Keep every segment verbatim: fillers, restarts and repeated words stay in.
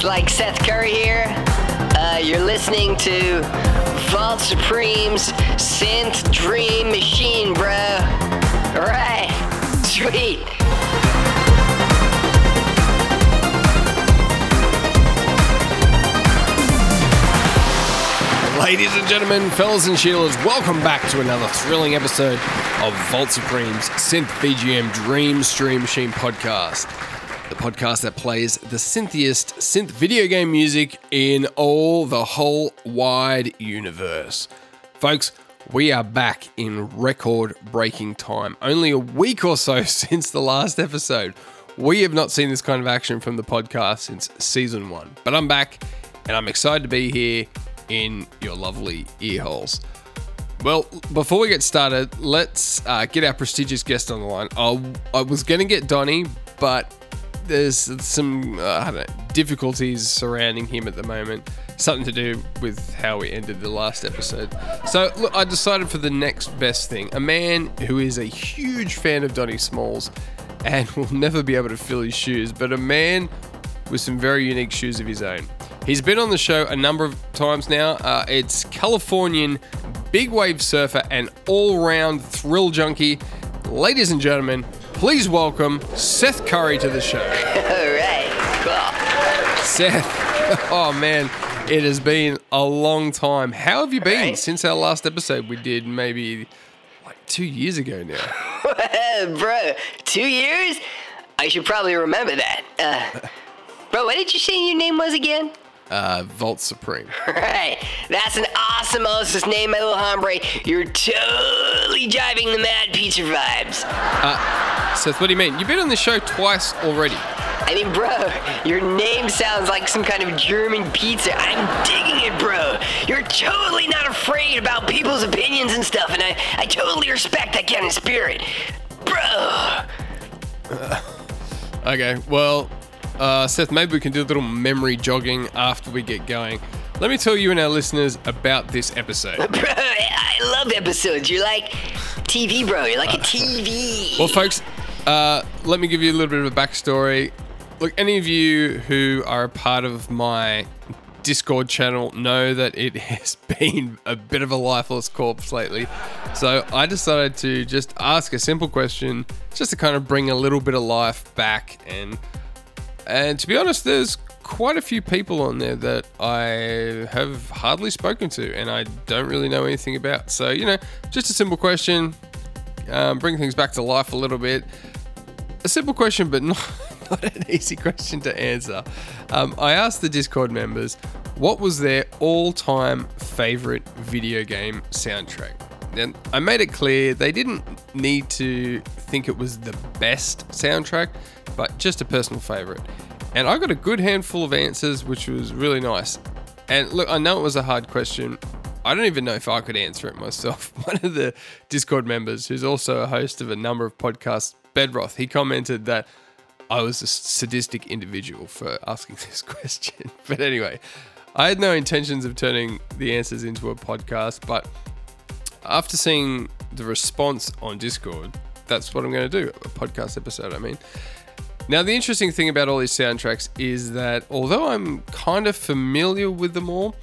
It's like Seth Curry here. Uh, you're listening to Vault Supreme's Synth Dream Machine, bro. All right, sweet. Ladies and gentlemen, fellas and sheilas, welcome back to another thrilling episode of Vault Supreme's Synth V G M Dream Stream Machine Podcast, the podcast that plays the synthiest synth video game music in all the whole wide universe. Folks, we are back in record-breaking time. Only a week or so since the last episode. We have not seen this kind of action from the podcast since season one, but I'm back and I'm excited to be here in your lovely ear holes. Well, before we get started, let's uh, get our prestigious guest on the line. I'll, I was going to get Donnie, but there's some uh, I don't know, difficulties surrounding him at the moment. Something to do with how we ended the last episode. So look, I decided for the next best thing, a man who is a huge fan of Donnie Smalls and will never be able to fill his shoes, but a man with some very unique shoes of his own. He's been on the show a number of times now. Uh, it's Californian big wave surfer and all-round thrill junkie. Ladies and gentlemen, please welcome Seth Curry to the show. All right, cool. Seth, oh man, it has been a long time. How have you been right. since our last episode we did maybe like two years ago now? Bro, two years? I should probably remember that. Uh, bro, what did you say your name was again? Uh, Vault Supreme. Right. That's an awesome host's name, my little hombre. You're totally driving the Mad Pizza vibes. Uh, Seth, what do you mean? You've been on the show twice already. I mean, bro, your name sounds like some kind of German pizza. I'm digging it, bro. You're totally not afraid about people's opinions and stuff, and I, I totally respect that kind of spirit. Bro. Uh, okay, well... Uh, Seth, maybe we can do a little memory jogging after we get going. Let me tell you and our listeners about this episode. Bro, I love episodes. You're like T V, bro. You're like uh, a T V. Well, folks, uh, let me give you a little bit of a backstory. Look, any of you who are a part of my Discord channel know that it has been a bit of a lifeless corpse lately. So I decided to just ask a simple question just to kind of bring a little bit of life back and... And to be honest, there's quite a few people on there that I have hardly spoken to and I don't really know anything about. So, you know, just a simple question, um, bring things back to life a little bit. A simple question, but not, not an easy question to answer. Um, I asked the Discord members, what was their all-time favorite video game soundtrack? And I made it clear they didn't need to think it was the best soundtrack, but just a personal favorite. And I got a good handful of answers, which was really nice. And look, I know it was a hard question. I don't even know if I could answer it myself. One of the Discord members, who's also a host of a number of podcasts, Bedroth, he commented that I was a sadistic individual for asking this question. But anyway, I had no intentions of turning the answers into a podcast, but after seeing the response on Discord, that's what I'm going to do, a podcast episode, I mean. Now, the interesting thing about all these soundtracks is that although I'm kind of familiar with them all,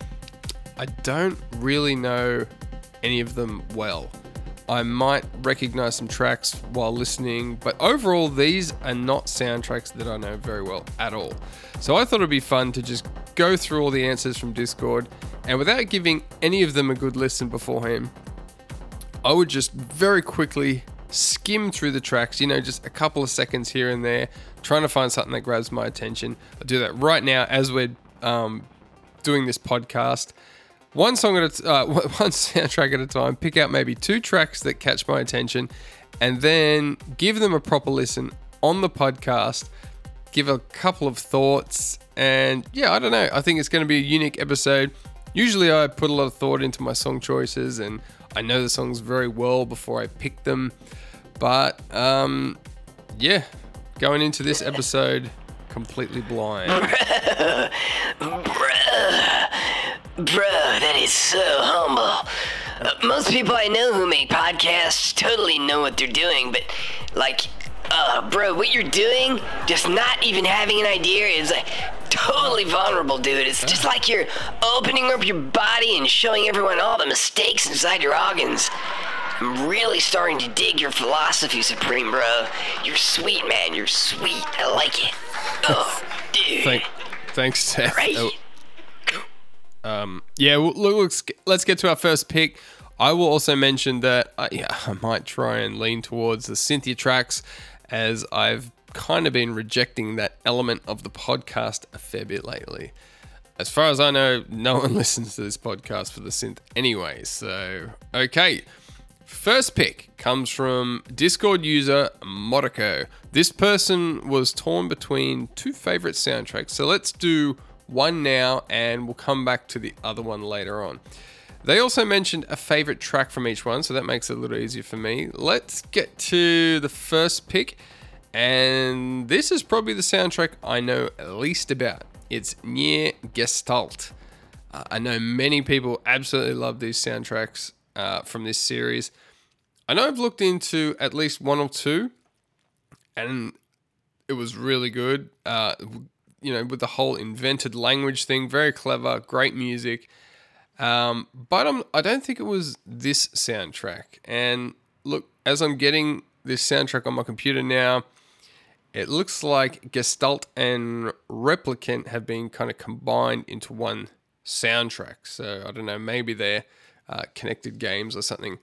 I don't really know any of them well. I might recognize some tracks while listening, but overall, these are not soundtracks that I know very well at all. So I thought it'd be fun to just go through all the answers from Discord, and without giving any of them a good listen beforehand, I would just very quickly skim through the tracks, you know, just a couple of seconds here and there, trying to find something that grabs my attention. I'll do that right now as we're um, doing this podcast. One song at a, uh, one soundtrack at a time, pick out maybe two tracks that catch my attention and then give them a proper listen on the podcast, give a couple of thoughts. And yeah, I don't know. I think it's going to be a unique episode. Usually I put a lot of thought into my song choices and I know the songs very well before I pick them. But, um, yeah, going into this episode completely blind. Bruh, bruh, bruh, that is so humble. Uh, most people I know who make podcasts totally know what they're doing, but, like, uh, bro, what you're doing, just not even having an idea is, like, totally vulnerable, dude. It's just like you're opening up your body and showing everyone all the mistakes inside your organs. I'm really starting to dig your philosophy, Supreme, bro. You're sweet, man. You're sweet. I like it. Oh, dude. Thank, thanks, Seth. Right. Oh. Um, yeah, well, look, let's get to our first pick. I will also mention that I, yeah, I might try and lean towards the Cynthia tracks, as I've kind of been rejecting that element of the podcast a fair bit lately. As far as I know, no one listens to this podcast for the synth anyway. So, okay. First pick comes from Discord user Modico. This person was torn between two favorite soundtracks. So let's do one now and we'll come back to the other one later on. They also mentioned a favorite track from each one, so that makes it a little easier for me. Let's get to the first pick. And this is probably the soundtrack I know least about. It's NieR Gestalt. Uh, I know many people absolutely love these soundtracks uh, from this series. I know I've looked into at least one or two, and it was really good. Uh, you know, with the whole invented language thing, very clever, great music. Um, but I'm, I don't think it was this soundtrack. And look, as I'm getting this soundtrack on my computer now, it looks like Gestalt and Replicant have been kind of combined into one soundtrack. So I don't know, maybe they're uh, connected games or something.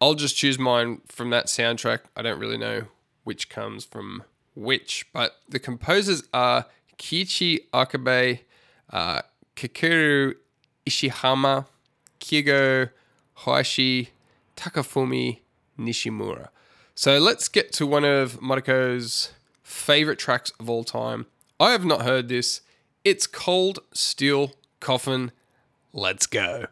I'll just choose mine from that soundtrack. I don't really know which comes from which, but the composers are Kichi Akabe, uh, Kikuru Ishihama, Kyugo Hayashi, Takafumi Nishimura. So let's get to one of Modiko's favorite tracks of all time. I have not heard this. It's Cold Steel Coffin. Let's go.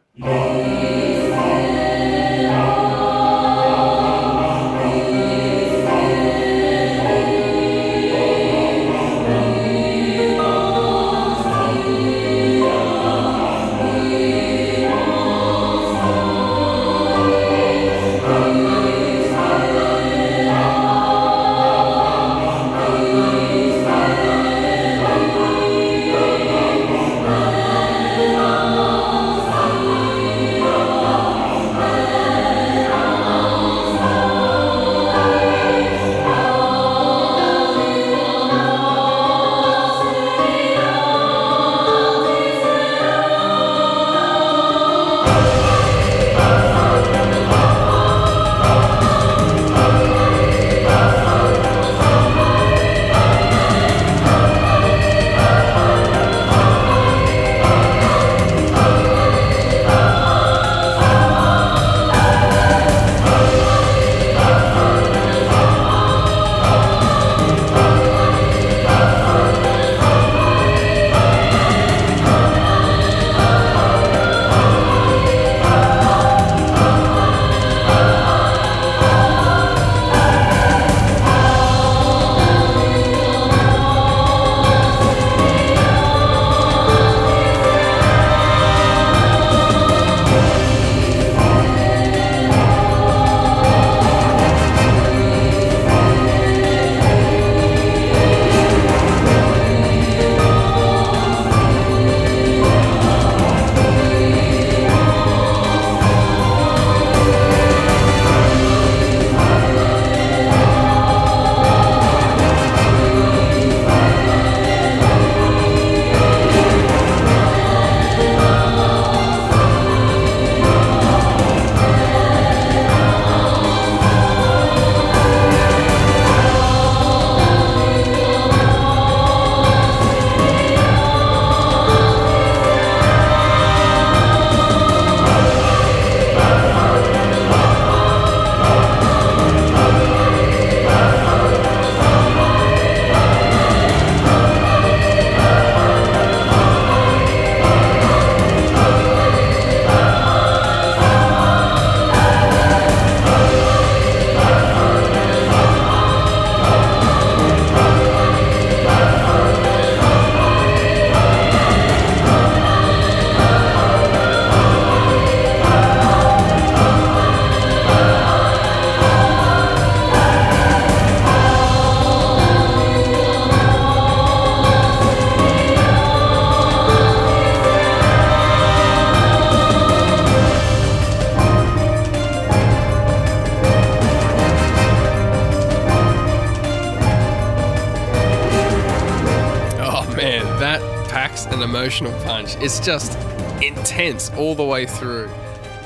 man, that packs an emotional punch. It's just intense all the way through.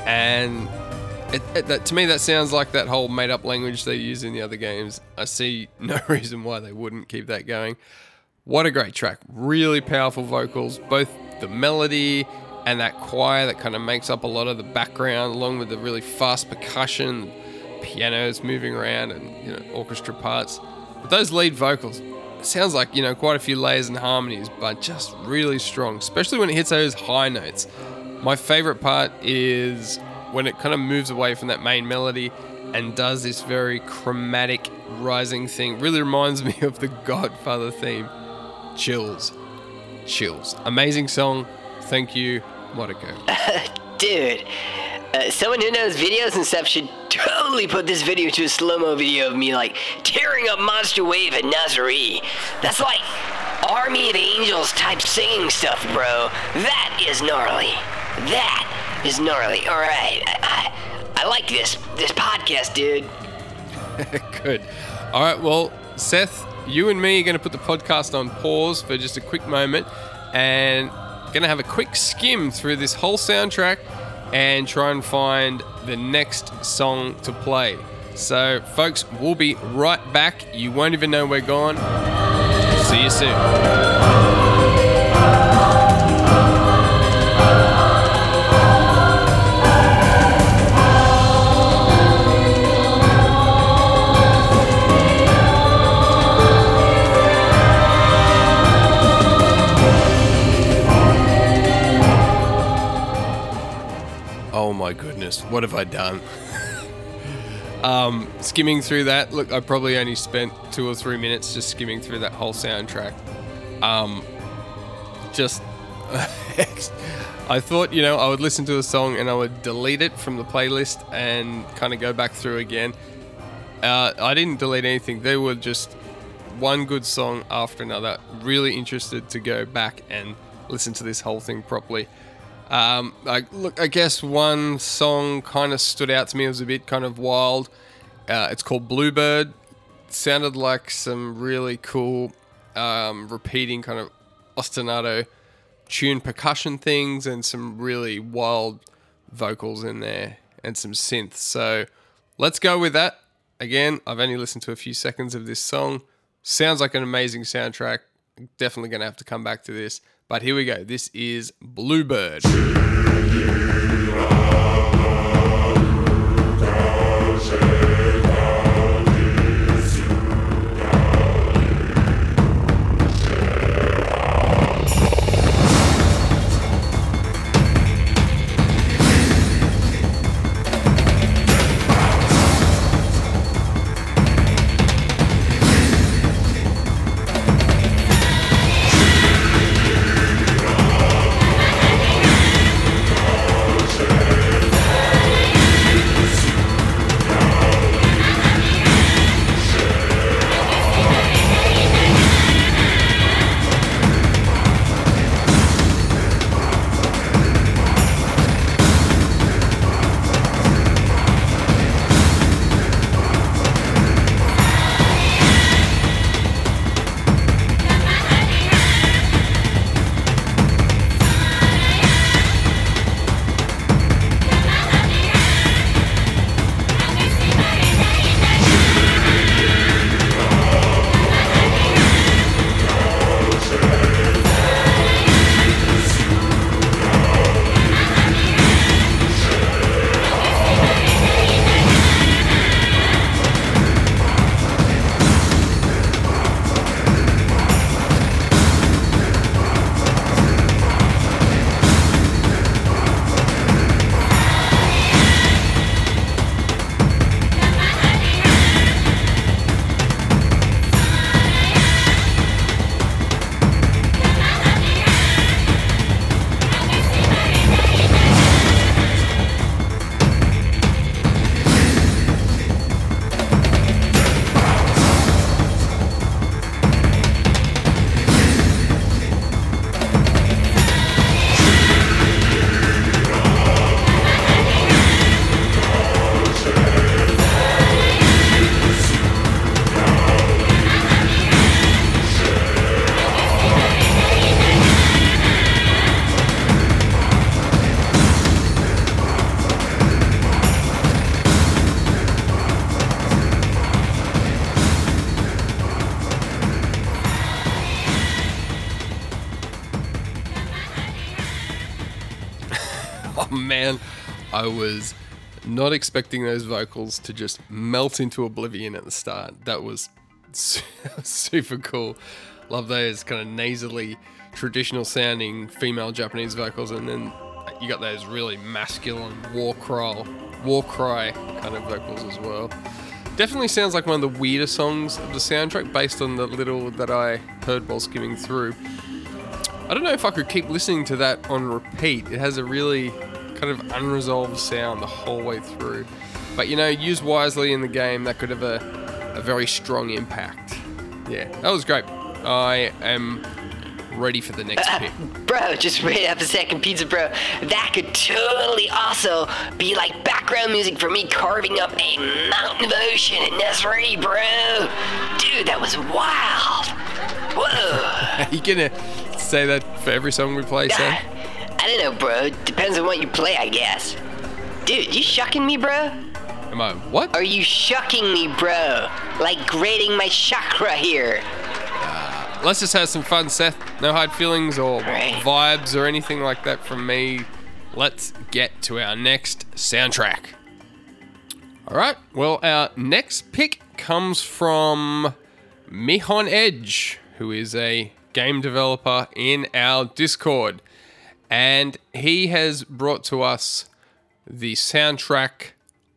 And it, it, that, to me, that sounds like that whole made-up language they use in the other games. I see no reason why they wouldn't keep that going. What a great track. Really powerful vocals, both the melody and that choir that kind of makes up a lot of the background, along with the really fast percussion, pianos moving around, and, you know, orchestra parts. But those lead vocals, sounds like, you know, quite a few layers and harmonies, but just really strong, especially when it hits those high notes. My favorite part is when it kind of moves away from that main melody and does this very chromatic rising thing. Really reminds me of the Godfather theme. Chills. Chills. Amazing song. Thank you, Moriko. Dude, uh, someone who knows videos and stuff should totally put this video to a slow-mo video of me, like, tearing up Monster Wave at Nazaree. That's like Army of Angels type singing stuff, bro. That is gnarly. That is gnarly. All right. I, I, I like this, this podcast, dude. Good. All right, well, Seth, you and me are going to put the podcast on pause for just a quick moment and going to have a quick skim through this whole soundtrack and try and find the next song to play. So, folks, we'll be right back. You won't even know we're gone. See you soon. Oh my goodness, what have I done? um, skimming through that, look, I probably only spent two or three minutes just skimming through that whole soundtrack. Um, just, I thought, you know, I would listen to a song and I would delete it from the playlist and kind of go back through again. Uh, I didn't delete anything. They were just one good song after another. Really interested to go back and listen to this whole thing properly. Um, I, look, I guess one song kind of stood out to me. It was a bit kind of wild. Uh, it's called Bluebird. It sounded like some really cool um, repeating kind of ostinato tune percussion things and some really wild vocals in there and some synth. So let's go with that. Again, I've only listened to a few seconds of this song. Sounds like an amazing soundtrack. Definitely going to have to come back to this. But here we go. This is Bluebird. Oh man, I was not expecting those vocals to just melt into oblivion at the start. That was super cool. Love those kind of nasally, traditional sounding female Japanese vocals, and then you got those really masculine war cry, war cry kind of vocals as well. Definitely sounds like one of the weirder songs of the soundtrack based on the little that I heard while skimming through. I don't know if I could keep listening to that on repeat. It has a really kind of unresolved sound the whole way through. But you know, used wisely in the game, that could have a, a very strong impact. Yeah, that was great. I am ready for the next uh, pick. Bro, just wait up a second, Pizza Bro. That could totally also be like background music for me carving up a mountain of ocean in Nesri, bro. Dude, that was wild. Whoa. Are you going to say that for every song we play, Sam? Uh, I don't know, bro. Depends on what you play, I guess. Dude, you shucking me, bro? Am I what? Are you shucking me, bro? Like grating my chakra here. Let's just have some fun, Seth. No hard feelings or right. vibes or anything like that from me. Let's get to our next soundtrack. All right. Well, our next pick comes from Mihoen Edge, who is a game developer in our Discord. And he has brought to us the soundtrack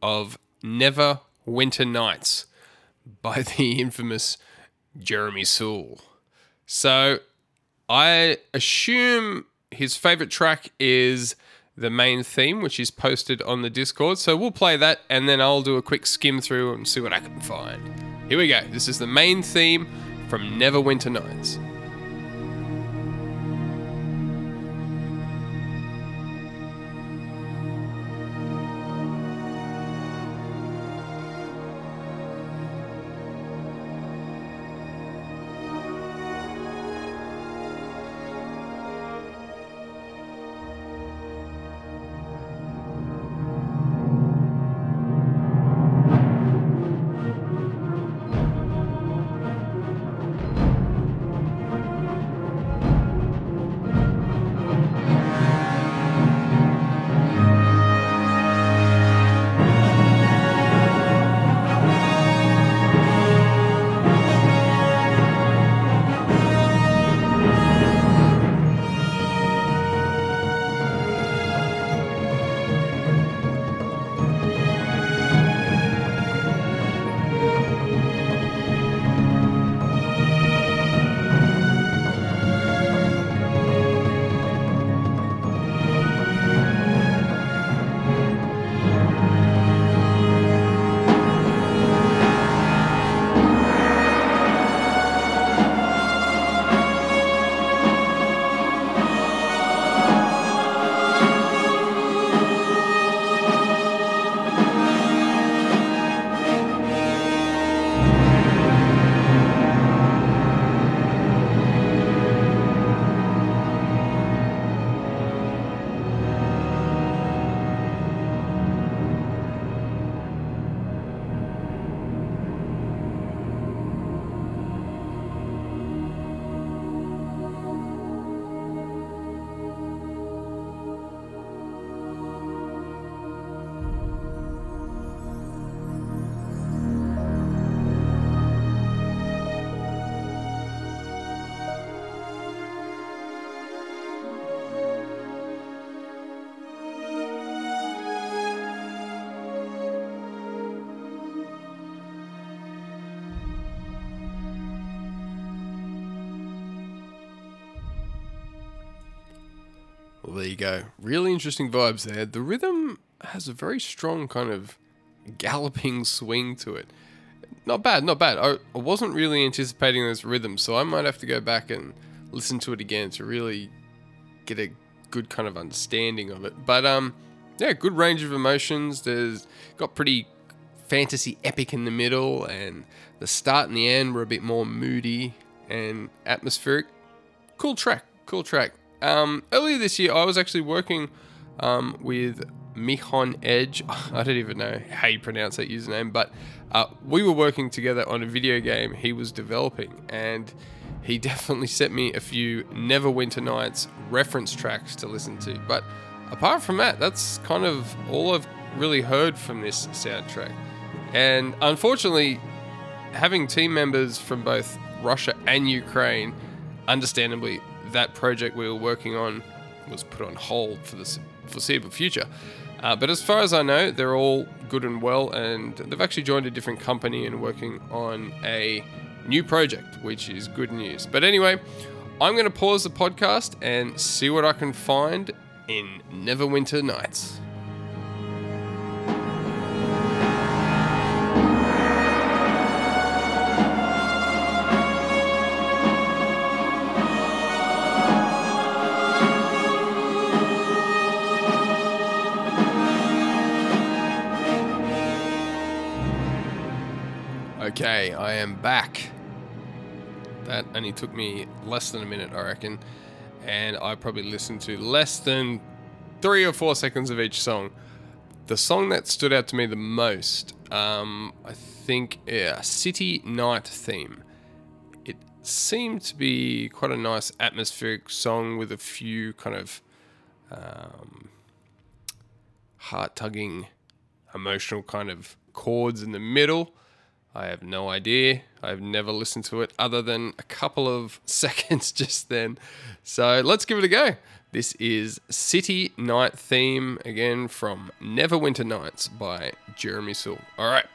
of Neverwinter Nights by the infamous Jeremy Soule. So I assume his favorite track is the main theme, which is posted on the Discord. So we'll play that and then I'll do a quick skim through and see what I can find. Here we go. This is the main theme from Neverwinter Nights. Well, there you go. Really interesting vibes there. The rhythm has a very strong kind of galloping swing to it. Not bad, not bad. I, I wasn't really anticipating this rhythm, so I might have to go back and listen to it again to really get a good kind of understanding of it. But um, yeah, good range of emotions. There's got pretty fantasy epic in the middle, and the start and the end were a bit more moody and atmospheric. Cool track, cool track. Um, earlier this year, I was actually working um, with Mihoen Edge. I don't even know how you pronounce that username, but uh, we were working together on a video game he was developing, and he definitely sent me a few Neverwinter Nights reference tracks to listen to. But apart from that, that's kind of all I've really heard from this soundtrack. And unfortunately, having team members from both Russia and Ukraine, understandably, that project we were working on was put on hold for the foreseeable future. Uh, but as far as I know, they're all good and well, and they've actually joined a different company and working on a new project, which is good news. But anyway, I'm going to pause the podcast and see what I can find in Neverwinter Nights. Okay, I am back. That only took me less than a minute, I reckon. And I probably listened to less than three or four seconds of each song. The song that stood out to me the most, um, I think, yeah, City Night Theme. It seemed to be quite a nice atmospheric song with a few kind of um, heart-tugging, emotional kind of chords in the middle. I have no idea. I've never listened to it other than a couple of seconds just then. So let's give it a go. This is City Night Theme, again from Neverwinter Nights by Jeremy Soule. All right.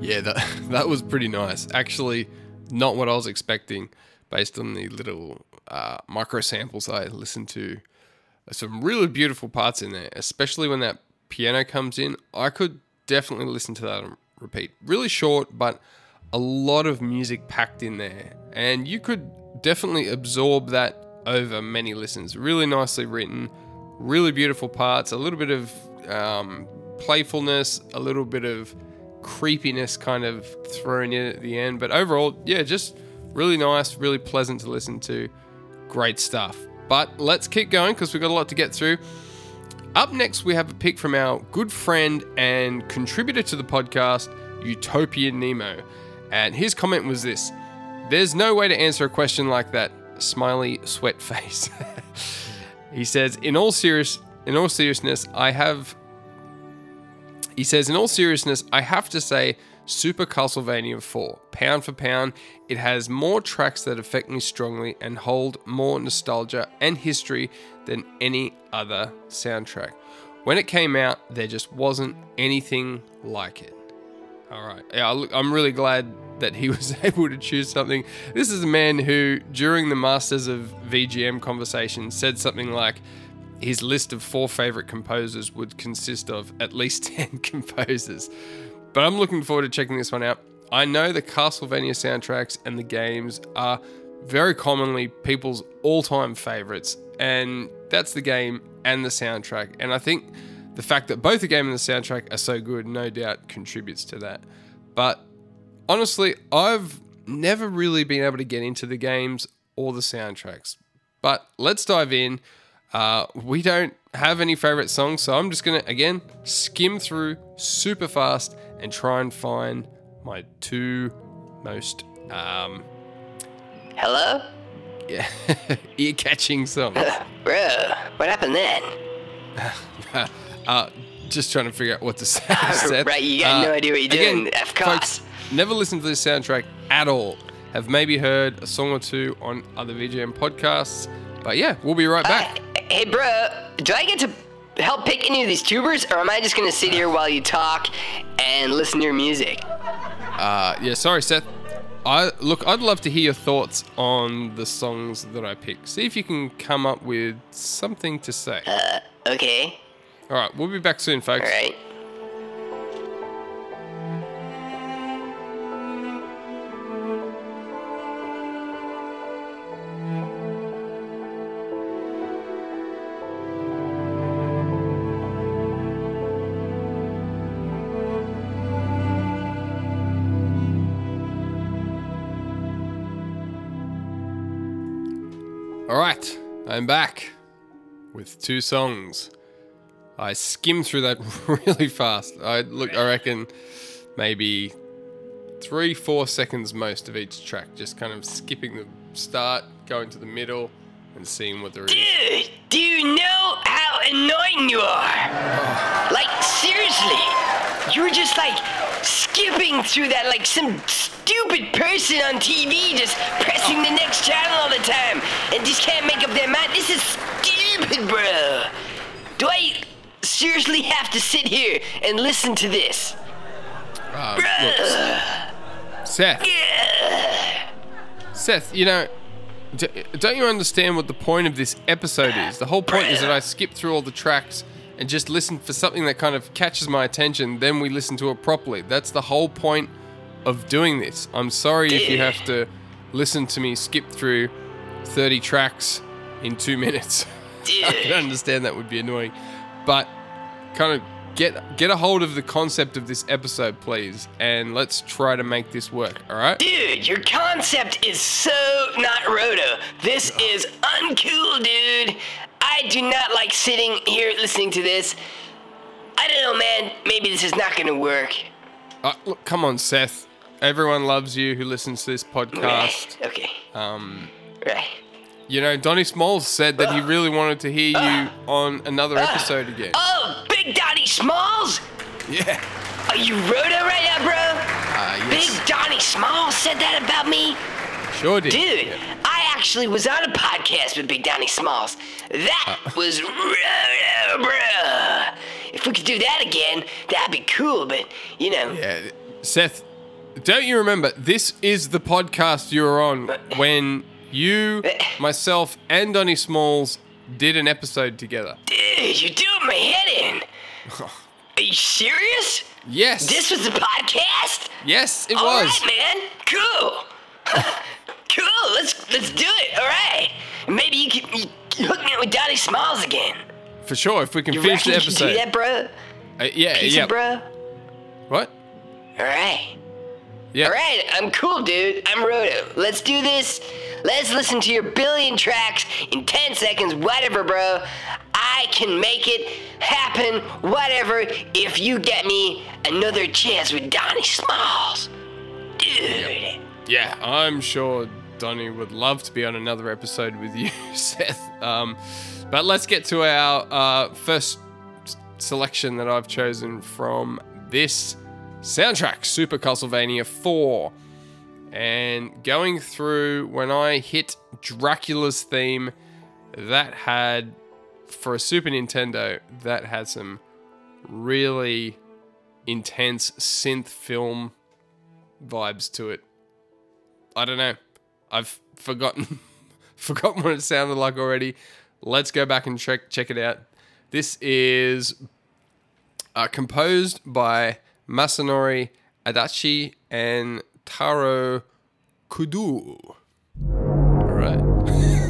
Yeah, that that was pretty nice. Actually, not what I was expecting based on the little uh, micro samples I listened to. Some really beautiful parts in there, especially when that piano comes in. I could definitely listen to that on repeat. Really short, but a lot of music packed in there. And you could definitely absorb that over many listens. Really nicely written, really beautiful parts, a little bit of um, playfulness, a little bit of creepiness kind of thrown in at the end, but overall, yeah, just really nice, really pleasant to listen to. Great stuff. But let's keep going because we've got a lot to get through. Up next, we have a pick from our good friend and contributor to the podcast, Utopian Nemo, and his comment was this: "There's no way to answer a question like that." Smiley sweat face. He says, "In all serious, in all seriousness, I have." He says, in all seriousness, I have to say Super Castlevania four. Pound for pound, it has more tracks that affect me strongly and hold more nostalgia and history than any other soundtrack. When it came out, there just wasn't anything like it." All right. Yeah, I'm really glad that he was able to choose something. This is a man who, during the Masters of V G M conversation, said something like, his list of four favourite composers would consist of at least ten composers. But I'm looking forward to checking this one out. I know the Castlevania soundtracks and the games are very commonly people's all-time favourites, and that's the game and the soundtrack. And I think the fact that both the game and the soundtrack are so good no doubt contributes to that. But honestly, I've never really been able to get into the games or the soundtracks. But let's dive in. Uh, we don't have any favorite songs, so I'm just going to, again, skim through super fast and try and find my two most... Um, Hello? Yeah, ear-catching songs. Uh, bro, what happened then? uh, just trying to figure out what to say. Seth. Right, you got uh, no idea what you're doing, again, of course. Folks, never listened to this soundtrack at all. Have maybe heard a song or two on other V G M podcasts. But yeah, we'll be right back. Uh, hey, bro, do I get to help pick any of these tubers, or am I just going to sit here while you talk and listen to your music? Uh, yeah, sorry, Seth. I look, I'd love to hear your thoughts on the songs that I pick. See if you can come up with something to say. Uh, okay. All right, we'll be back soon, folks. All right. Alright, I'm back with two songs. I skimmed through that really fast. I look, I reckon maybe three, four seconds most of each track, just kind of skipping the start, going to the middle, and seeing what there is. Dude, do you know how annoying you are? Oh. Like, seriously, you were just like skipping through that like some stupid person on T V just pressing the next channel all the time and just can't make up their mind. This is stupid, bro. Do I seriously have to sit here and listen to this? Uh, look, Seth. Yeah. Seth, you know, d- don't you understand what the point of this episode is? The whole point Bruh. is that I skip through all the tracks and just listen for something that kind of catches my attention, then we listen to it properly. That's the whole point of doing this. I'm sorry Dude. if you have to listen to me skip through thirty tracks in two minutes. Dude. I can understand that would be annoying. But kind of get get a hold of the concept of this episode, please, and let's try to make this work, all right? Dude, your concept is so not roto. This oh. is uncool, dude. I do not like sitting here listening to this. I don't know, man. Maybe this is not going to work. Uh, look, come on, Seth. Everyone loves you who listens to this podcast. Right. Okay. Um. Right. You know, Donnie Smalls said that oh. he really wanted to hear oh. you on another oh. episode again. Oh, big Donnie Smalls? Yeah. Are you roto right now, bro? Uh, yes. Big Donnie Smalls said that about me? Sure did. Dude, yeah. I actually was on a podcast with Big Donnie Smalls. That uh. was roto, bro. If we could do that again, that'd be cool, but, you know. Yeah, Seth, don't you remember, this is the podcast you were on uh, when you, uh, myself, and Donnie Smalls did an episode together. Dude, you're doing my head in. Are you serious? Yes. This was the podcast? Yes, it All was. All right, man. Cool. Cool, let's let's do it. All right, maybe you can, you can hook me up with Donnie Smalls again. For sure, if we can you finish the episode. You reckon you can do that, bro? Uh, yeah, Pizza, yeah. bro. What? All right. Yeah. All right, I'm cool, dude. I'm roto. Let's do this. Let's listen to your billion tracks in ten seconds, whatever, bro. I can make it happen, whatever. If you get me another chance with Donnie Smalls, dude. Yep. Yeah, I'm sure Donnie would love to be on another episode with you, Seth. Um, but let's get to our uh, first selection that I've chosen from this soundtrack, Super Castlevania four. And going through, when I hit Dracula's theme, that had, for a Super Nintendo, that had some really intense synth film vibes to it. I don't know. I've forgotten forgotten what it sounded like already. Let's go back and check check it out. This is uh, composed by Masanori Adachi and Taro Kudo. All right.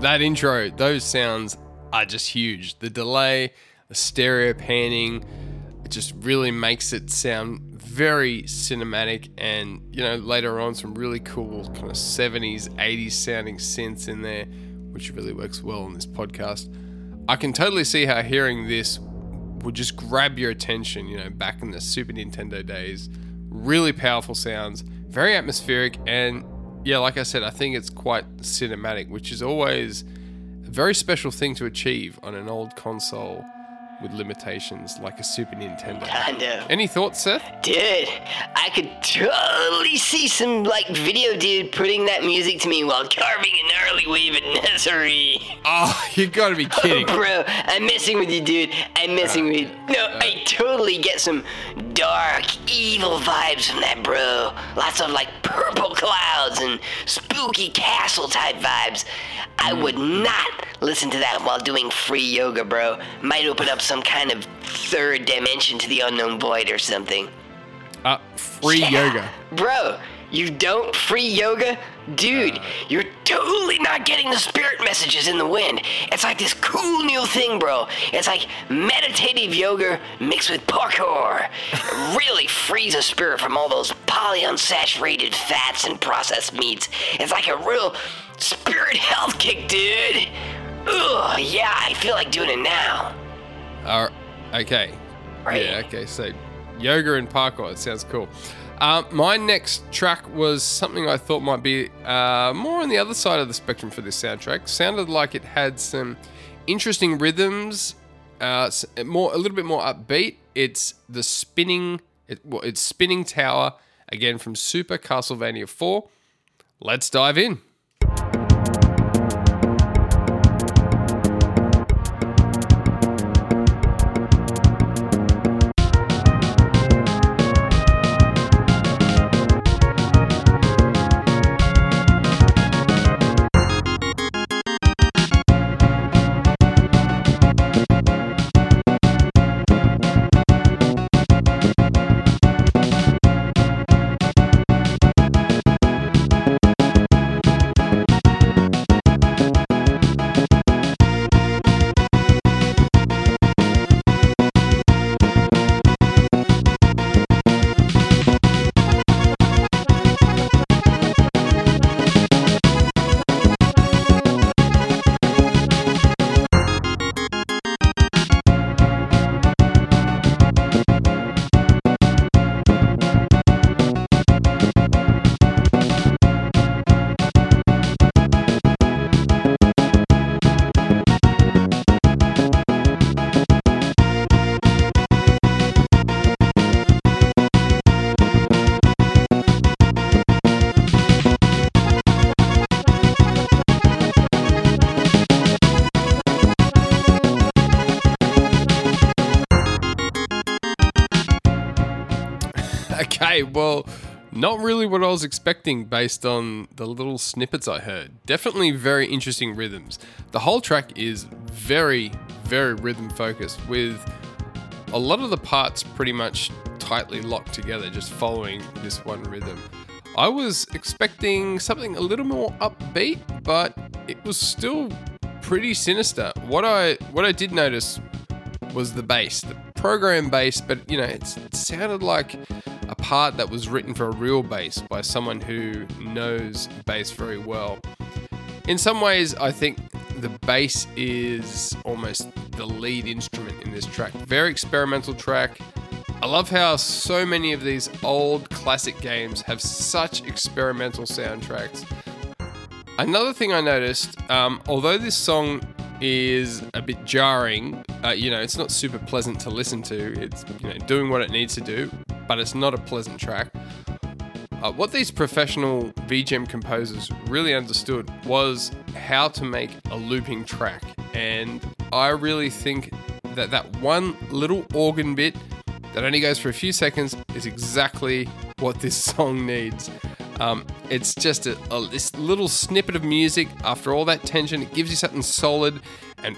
that intro, those sounds are just huge. The delay, the stereo panning, it just really makes it sound very cinematic, and you know, later on some really cool kind of seventies, eighties sounding synths in there, which really works well in this podcast. I can totally see how hearing this would just grab your attention, you know, back in the Super Nintendo days. Really powerful sounds, very atmospheric, and yeah, like I said, I think it's quite cinematic, which is always a very special thing to achieve on an old console with limitations like a Super Nintendo. I know. Any thoughts, Seth? Dude, I could totally see some, like, video dude putting that music to me while carving an early weave at Nessery. Oh, you gotta be kidding. Oh, bro, I'm messing with you, dude. I'm messing uh, with you. No, uh, I totally get some dark, evil vibes from that, bro. Lots of, like, purple clouds and spooky castle-type vibes. I would not listen to that while doing free yoga, bro. Might open up some kind of third dimension to the unknown void or something. Uh, free yeah. yoga. Bro, you don't free yoga? Dude, uh, you're totally not getting the spirit messages in the wind. It's like this cool new thing, bro. It's like meditative yoga mixed with parkour. It really frees a spirit from all those polyunsaturated fats and processed meats. It's like a real spirit health kick, dude. Ugh, yeah, I feel like doing it now. Uh, okay. Right. Yeah, okay, so yoga and parkour, it sounds cool. Uh, my next track was something I thought might be uh, more on the other side of the spectrum for this soundtrack. Sounded like it had some interesting rhythms, uh, more a little bit more upbeat. It's the spinning, it, well, it's Spinning Tower, again from Super Castlevania four. Let's dive in. Well, not really what I was expecting based on the little snippets I heard. Definitely very interesting rhythms. The whole track is very, very rhythm focused, with a lot of the parts pretty much tightly locked together, just following this one rhythm. I was expecting something a little more upbeat, but it was still pretty sinister. What I what I did notice was the bass, the program bass, but you know, it's, it sounded like a part that was written for a real bass by someone who knows bass very well. In some ways, I think the bass is almost the lead instrument in this track. Very experimental track. I love how so many of these old classic games have such experimental soundtracks. Another thing I noticed, um, although this song is a bit jarring, uh, you know, it's not super pleasant to listen to. It's, you know, doing what it needs to do, but it's not a pleasant track. Uh, what these professional V G M composers really understood was how to make a looping track. And I really think that that one little organ bit that only goes for a few seconds is exactly what this song needs. Um, it's just a, a this little snippet of music after all that tension. It gives you something solid, and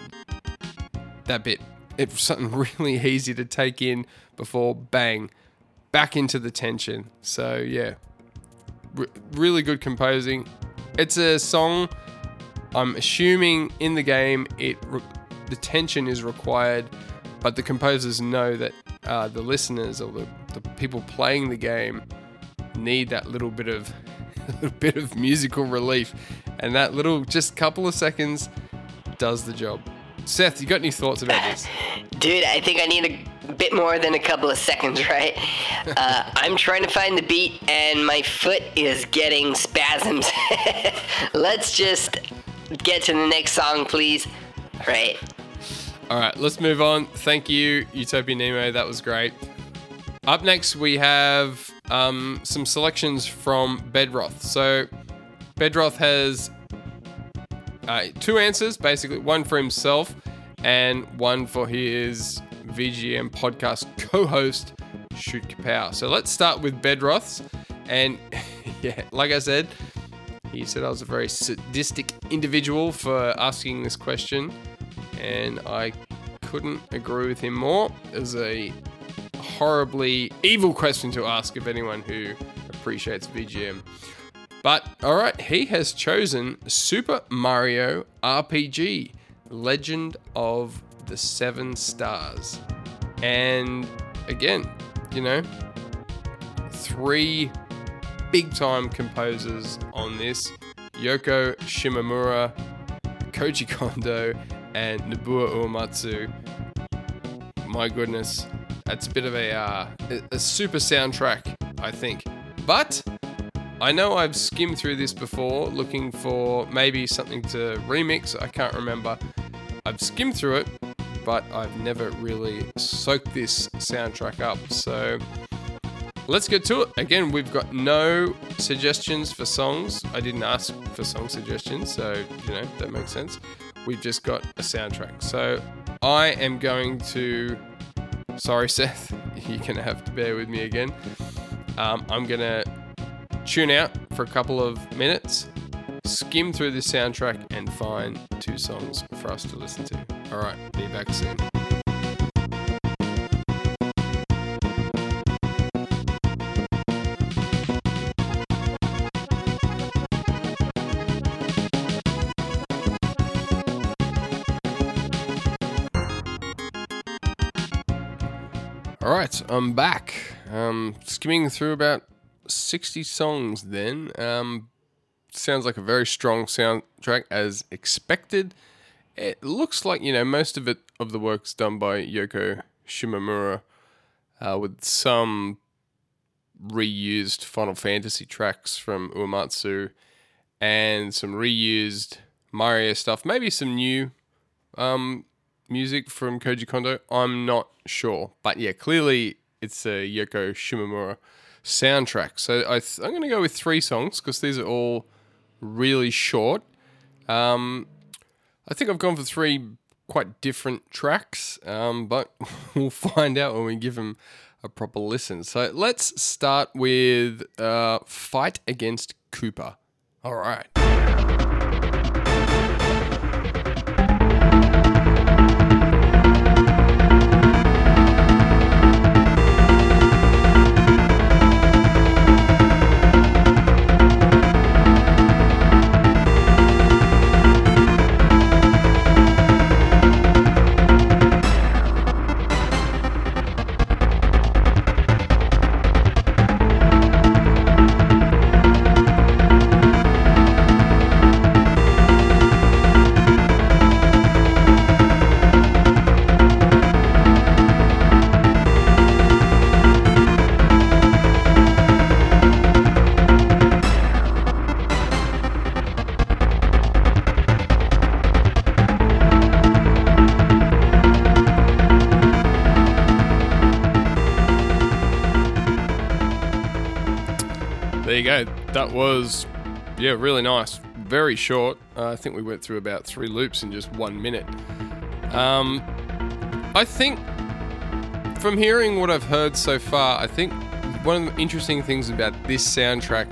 that bit, it's something really easy to take in before bang, back into the tension. So yeah, R- really good composing. It's a song I'm assuming in the game it re- the tension is required, but the composers know that uh, the listeners or the, the people playing the game need that little bit of little bit of musical relief, and that little just couple of seconds does the job. Seth, you got any thoughts about this? Dude, I think I need a bit more than a couple of seconds, right? Uh, I'm trying to find the beat, and my foot is getting spasms. Let's just get to the next song, please. Right. All right, let's move on. Thank you, Utopian Nemo. That was great. Up next, we have um, some selections from Bedroth. So, Bedroth has... Uh, two answers, basically, one for himself and one for his V G M podcast co-host, Shoot Kapow. So let's start with Bedroth's. And yeah, like I said, he said I was a very sadistic individual for asking this question, and I couldn't agree with him more. It was a horribly evil question to ask of anyone who appreciates V G M. But, all right, he has chosen Super Mario R P G: Legend of the Seven Stars. And, again, you know, three big-time composers on this. Yoko Shimomura, Koji Kondo, and Nobuo Uematsu. My goodness, that's a bit of a, uh, a super soundtrack, I think. But... I know I've skimmed through this before, looking for maybe something to remix. I can't remember. I've skimmed through it, but I've never really soaked this soundtrack up. So let's get to it. Again, we've got no suggestions for songs. I didn't ask for song suggestions, so, you know, that makes sense. We've just got a soundtrack. So I am going to... Sorry, Seth. You're going to have to bear with me again. Um, I'm going to... tune out for a couple of minutes, skim through the soundtrack, and find two songs for us to listen to. All right, be back soon. All right, I'm back. Um, skimming through about sixty songs then. Um, sounds like a very strong soundtrack as expected. It looks like, you know, most of it of the work's done by Yoko Shimomura uh, with some reused Final Fantasy tracks from Uematsu and some reused Mario stuff. Maybe some new um, music from Koji Kondo. I'm not sure. But yeah, clearly it's a Yoko Shimomura soundtrack. So I th- I'm going to go with three songs because these are all really short. Um, I think I've gone for three quite different tracks, um, but we'll find out when we give them a proper listen. So let's start with uh, Fight Against Cooper. All right. Go. That was, yeah, really nice. Very short. Uh, I think we went through about three loops in just one minute. Um, I think from hearing what I've heard so far, I think one of the interesting things about this soundtrack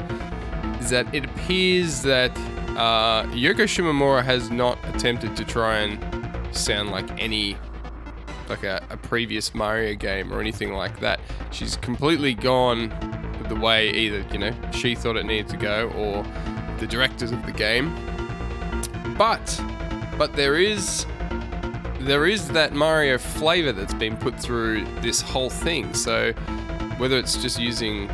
is that it appears that uh, Yoko Shimomura has not attempted to try and sound like any, like a, a previous Mario game or anything like that. She's completely gone the way either, you know, she thought it needed to go or the directors of the game. But, but there is, there is that Mario flavor that's been put through this whole thing. So whether it's just using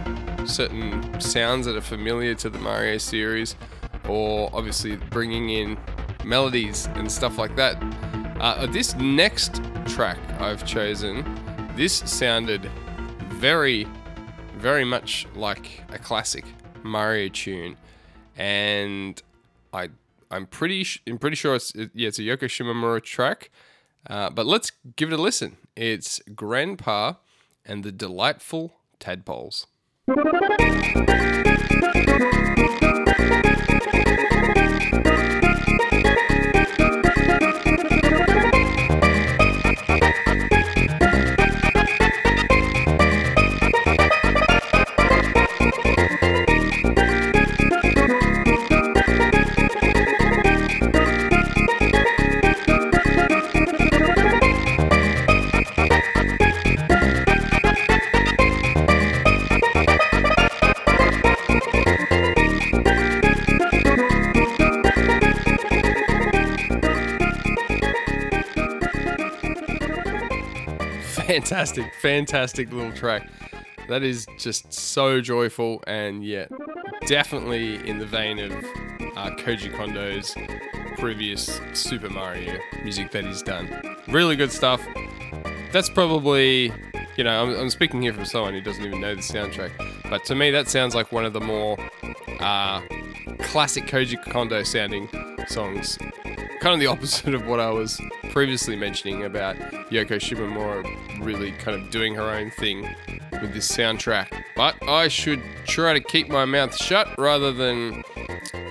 certain sounds that are familiar to the Mario series, or obviously bringing in melodies and stuff like that. Uh, this next track I've chosen, this sounded very, very much like a classic Mario tune, and I, I'm pretty, sh- I'm pretty sure it's, it, yeah, it's a Yoko Shimomura track. Uh, but let's give it a listen. It's Grandpa and the Delightful Tadpoles. Fantastic, fantastic little track. That is just so joyful, and yet definitely in the vein of uh, Koji Kondo's previous Super Mario music that he's done. Really good stuff. That's probably, you know, I'm, I'm speaking here from someone who doesn't even know the soundtrack, but to me that sounds like one of the more uh, classic Koji Kondo sounding songs. Kind of the opposite of what I was previously mentioning about Yoko Shimomura really kind of doing her own thing with this soundtrack. But I should try to keep my mouth shut rather than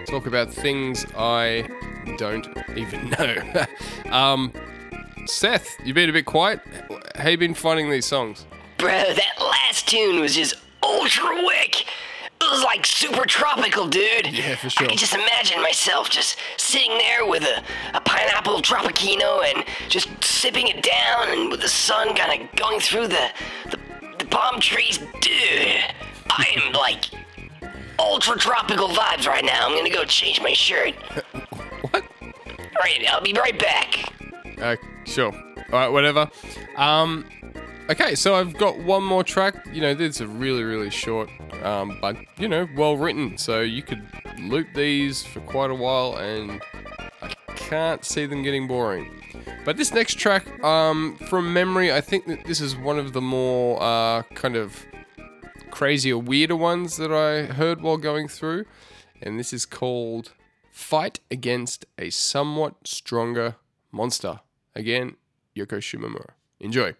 talk about things I don't even know. um, Seth, you've been a bit quiet. How you been finding these songs? Bro, that last tune was just ultra wick. It was like super tropical, dude. Yeah, for sure. I can just imagine myself just sitting there with a, a pineapple Tropicino and just sipping it down, and with the sun kind of going through the, the, the palm trees. Dude, I am like ultra tropical vibes right now. I'm going to go change my shirt. What? All right, I'll be right back. Uh, sure. All right, whatever. Um... Okay, so I've got one more track. You know, it's a really, really short, um, but, you know, well written. So you could loop these for quite a while, and I can't see them getting boring. But this next track, um, from memory, I think that this is one of the more uh, kind of crazier, weirder ones that I heard while going through. And this is called Fight Against a Somewhat Stronger Monster. Again, Yoko Shimomura. Enjoy.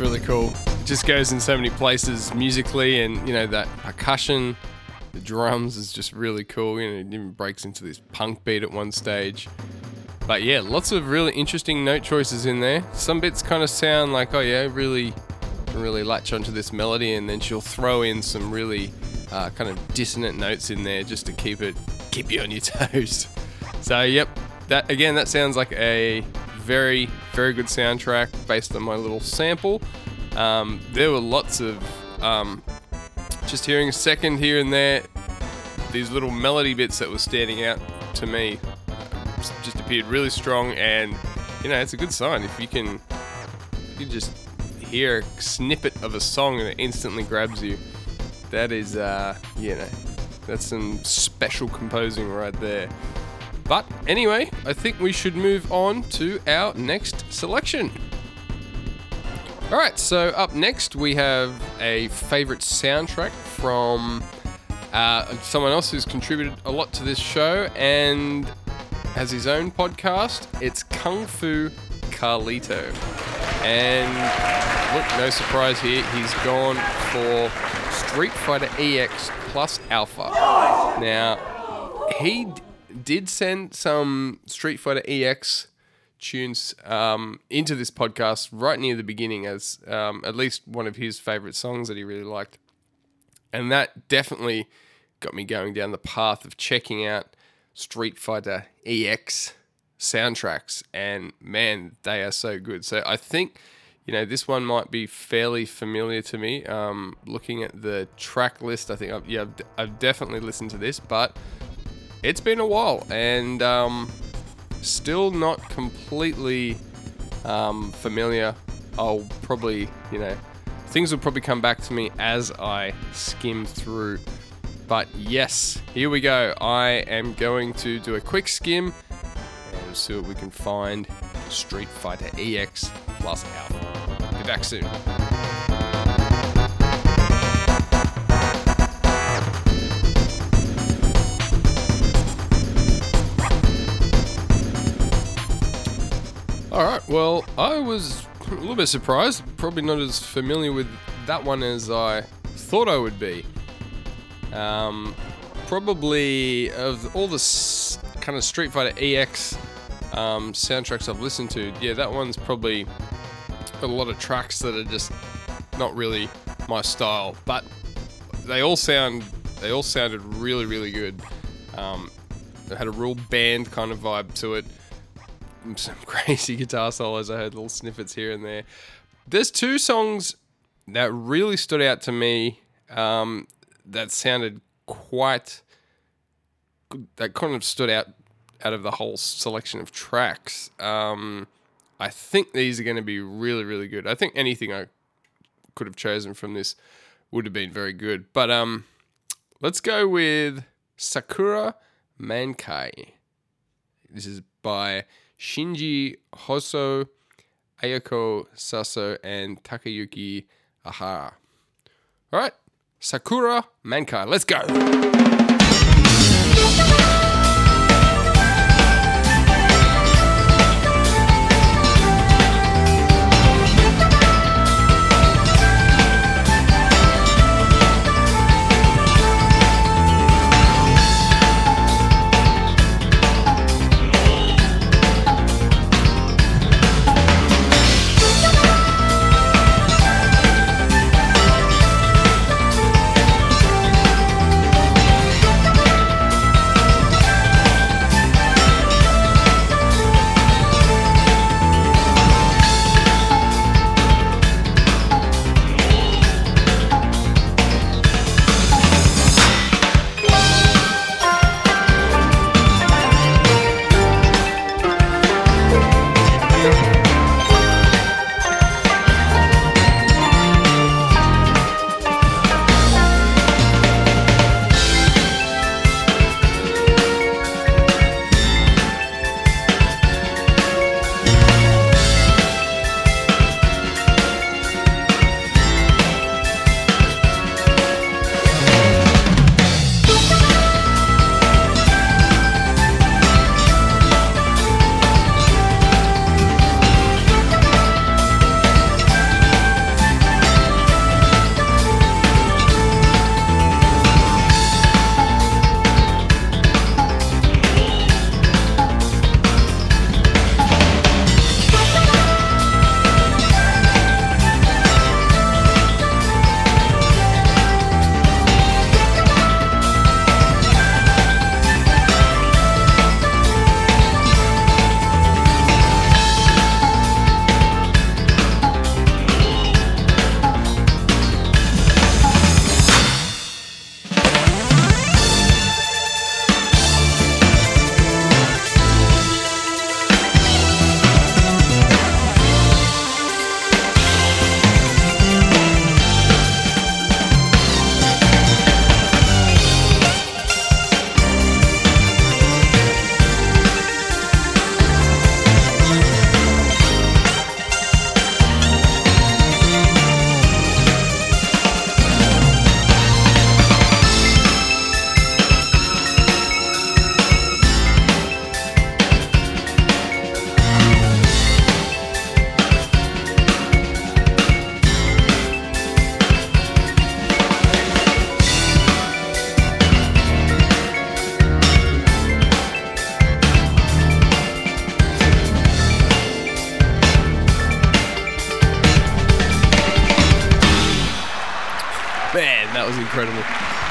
Really cool. It just goes in so many places musically, and you know that percussion, the drums is just really cool. You know, it even breaks into this punk beat at one stage. But yeah, lots of really interesting note choices in there. Some bits kind of sound like, oh yeah, really, really latch onto this melody, and then she'll throw in some really uh, kind of dissonant notes in there just to keep it, keep you on your toes. So yep, that again, that sounds like a very, very good soundtrack based on my little sample. Um, there were lots of, um, just hearing a second here and there, these little melody bits that were standing out to me just appeared really strong, and, you know, it's a good sign if you can you just hear a snippet of a song and it instantly grabs you. That is, uh, you know, that's some special composing right there. But anyway, I think we should move on to our next selection. Alright, so up next we have a favourite soundtrack from uh, someone else who's contributed a lot to this show and has his own podcast. It's Kung Fu Carlito. And look, no surprise here, he's gone for Street Fighter E X Plus Alpha. Now, he d- did send some Street Fighter E X tunes um, into this podcast right near the beginning as um, at least one of his favourite songs that he really liked. And that definitely got me going down the path of checking out Street Fighter E X soundtracks. And man, they are so good. So I think, you know, this one might be fairly familiar to me. Um, looking at the track list, I think I've, yeah, I've, I've definitely listened to this, but it's been a while and... Um, Still not completely um, familiar. I'll probably, you know, things will probably come back to me as I skim through. But yes, here we go. I am going to do a quick skim and see what we can find. Street Fighter E X Plus Alpha. Be back soon. Alright, well, I was a little bit surprised, probably not as familiar with that one as I thought I would be. Um, probably of all the s- kind of Street Fighter E X um, soundtracks I've listened to, yeah, that one's probably got a lot of tracks that are just not really my style, but they all sound, they all sounded really, really good. Um, it had a real band kind of vibe to it. Some crazy guitar solos. I heard little snippets here and there. There's two songs that really stood out to me um, that sounded quite... that kind of stood out out of the whole selection of tracks. Um, I think these are going to be really, really good. I think anything I could have chosen from this would have been very good. But um, let's go with Sakura Mankai. This is by... Shinji Hoso, Ayako Sasso, and Takayuki Ahara. All right, Sakura Mankai, let's go! incredible.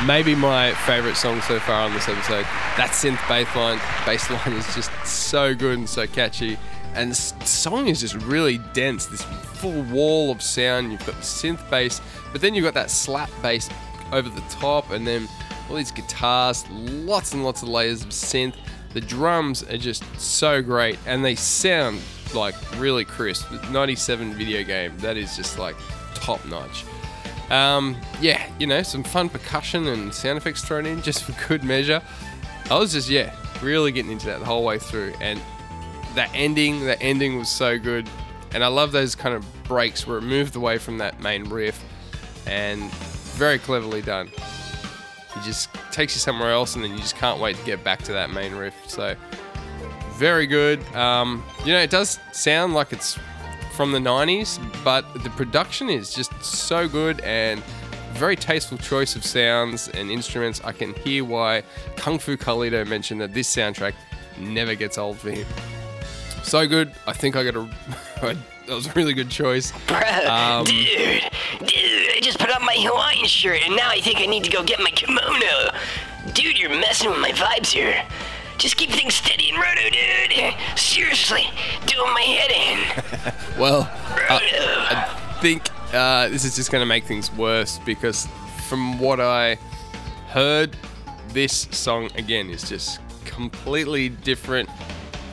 Maybe my favorite song so far on this episode. That synth bass line, bass line is just so good and so catchy. And the song is just really dense, this full wall of sound. You've got the synth bass, but then you've got that slap bass over the top, and then all these guitars, lots and lots of layers of synth. The drums are just so great, and they sound like really crisp. ninety-seven video game, that is just like top notch. Um, yeah, you know, some fun percussion and sound effects thrown in just for good measure. I was just, yeah, really getting into that the whole way through. And that ending, the ending was so good. And I love those kind of breaks where it moved away from that main riff, and very cleverly done. It just takes you somewhere else, and then you just can't wait to get back to that main riff. So very good. Um, you know, it does sound like it's from the nineties, but the production is just so good and very tasteful choice of sounds and instruments. I can hear why Kung Fu Carlito mentioned that this soundtrack never gets old for him. So good. I think I got a... that was a really good choice. Bro, um, dude, dude, I just put on my Hawaiian shirt, and now I think I need to go get my kimono. Dude, you're messing with my vibes here. Just keep things steady and roto, dude. Seriously, doing my head in. Well, uh, I think uh, this is just going to make things worse, because from what I heard, this song, again, is just completely different.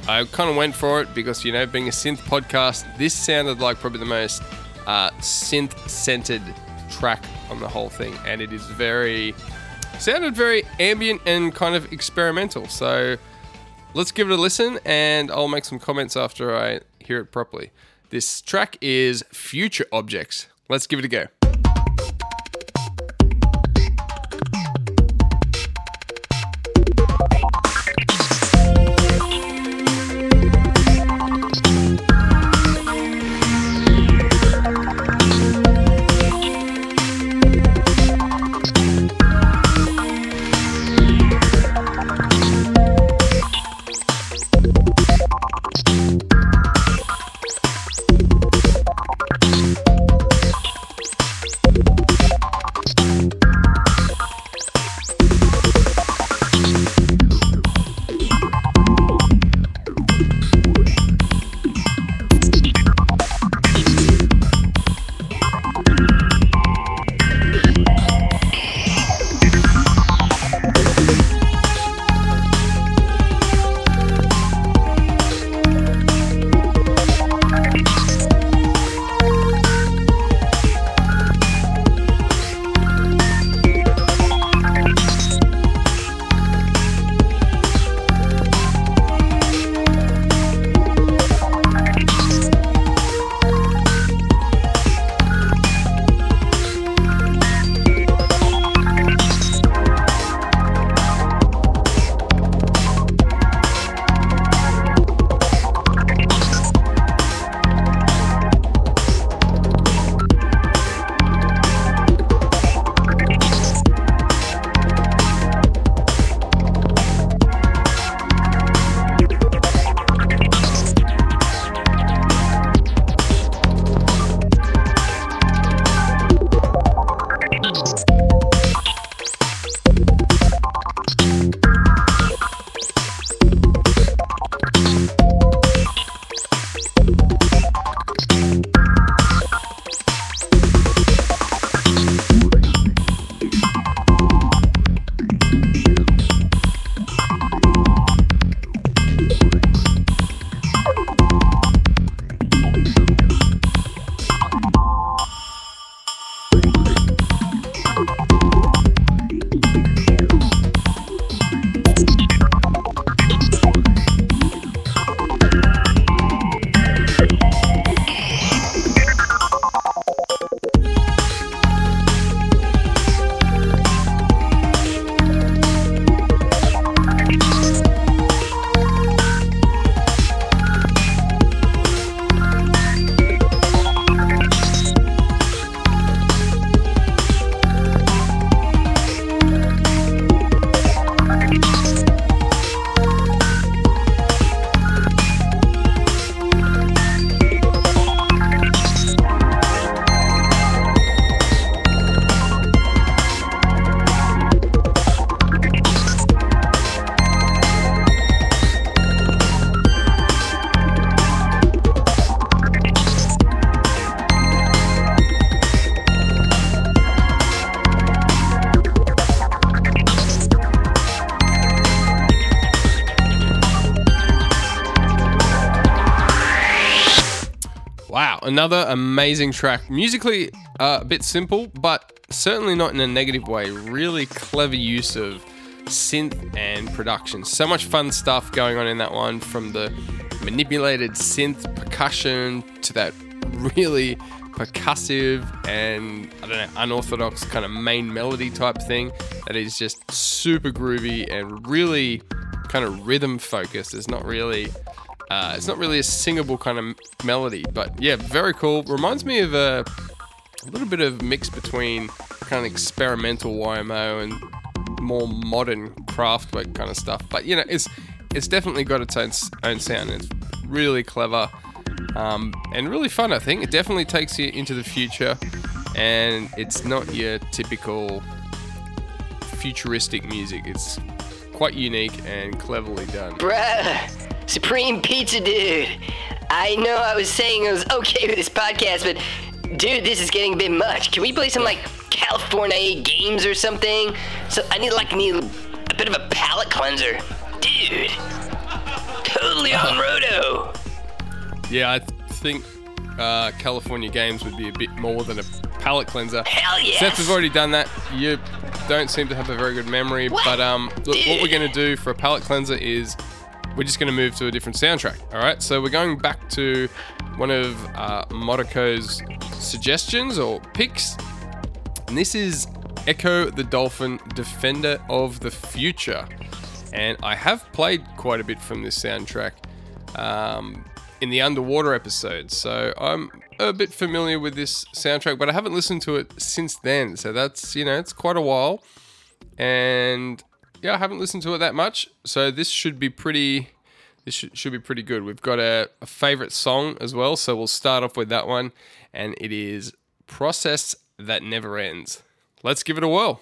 I kind of went for it because, you know, being a synth podcast, this sounded like probably the most uh, synth-centered track on the whole thing. And it is very... sounded very ambient and kind of experimental, so let's give it a listen, and I'll make some comments after I hear it properly. This track is Future Objects. Let's give it a go. another amazing track. Musically, uh, a bit simple, but certainly not in a negative way. Really clever use of synth and production. So much fun stuff going on in that one, from the manipulated synth percussion to that really percussive and, I don't know, unorthodox kind of main melody type thing that is just super groovy and really kind of rhythm focused. There's not really... Uh, it's not really a singable kind of melody, but yeah, very cool. Reminds me of a, a little bit of mix between kind of experimental Y M O and more modern Kraftwerk kind of stuff. But you know, it's it's definitely got its own, own sound. It's really clever um, and really fun, I think. It definitely takes you into the future, and it's not your typical futuristic music. It's quite unique and cleverly done. Bruh! Supreme Pizza Dude, I know I was saying I was okay with this podcast, but dude, this is getting a bit much. Can we play some like California games or something? So I need like need a bit of a palate cleanser, dude. Totally on Roto. Yeah, I think uh, California games would be a bit more than a palate cleanser. Hell yeah. Seth has already done that. You don't seem to have a very good memory, what? but um, look, dude. What we're gonna do for a palate cleanser is, we're just going to move to a different soundtrack, all right? So we're going back to one of uh, Motoko's suggestions or picks, and this is Echo the Dolphin, Defender of the Future. And I have played quite a bit from this soundtrack um, in the Underwater episode, so I'm a bit familiar with this soundtrack, but I haven't listened to it since then, so that's, you know, it's quite a while, and... yeah, I haven't listened to it that much, so this should be pretty. This should, should be pretty good. We've got a, a favorite song as well, so we'll start off with that one, and it is "Process That Never Ends." Let's give it a whirl.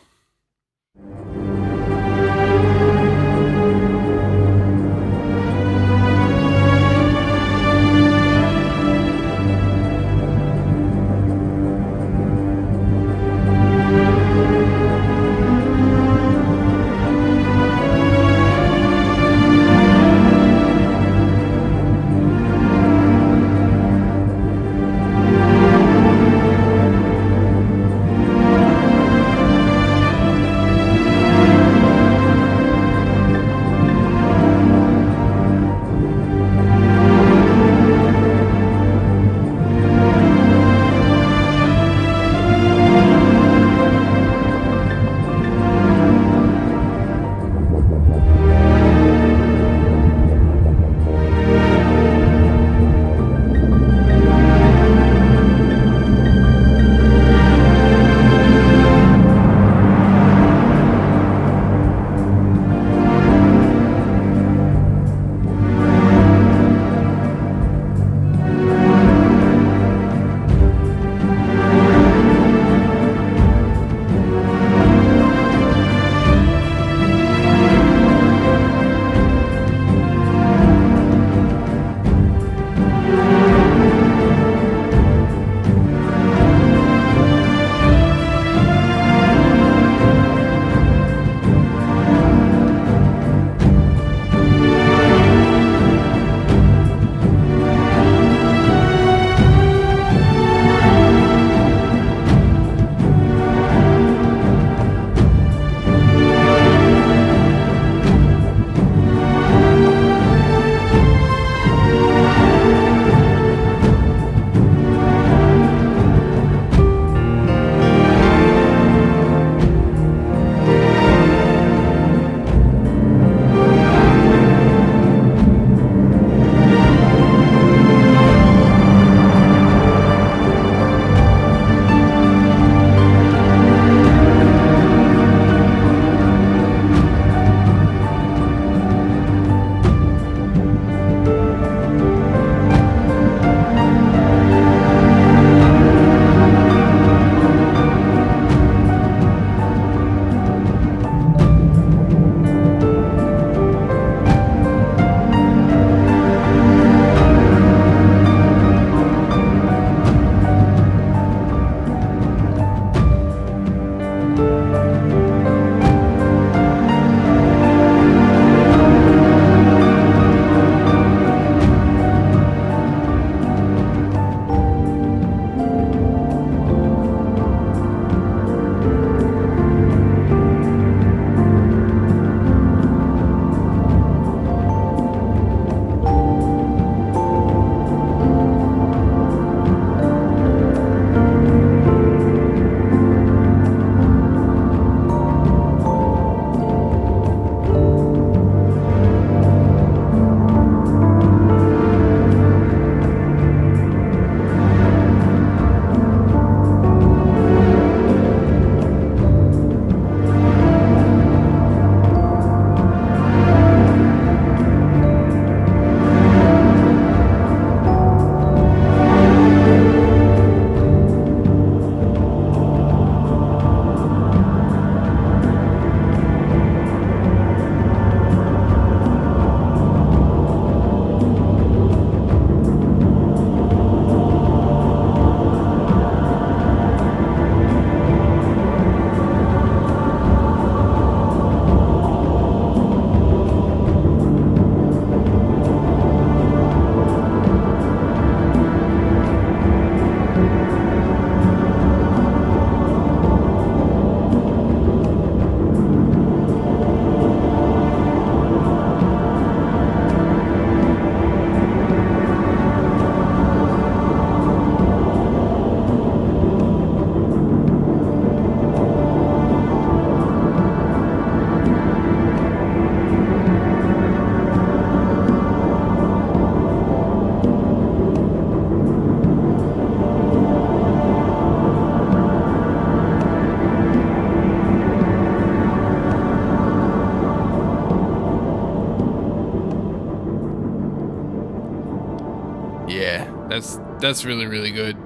That's that's really, really good.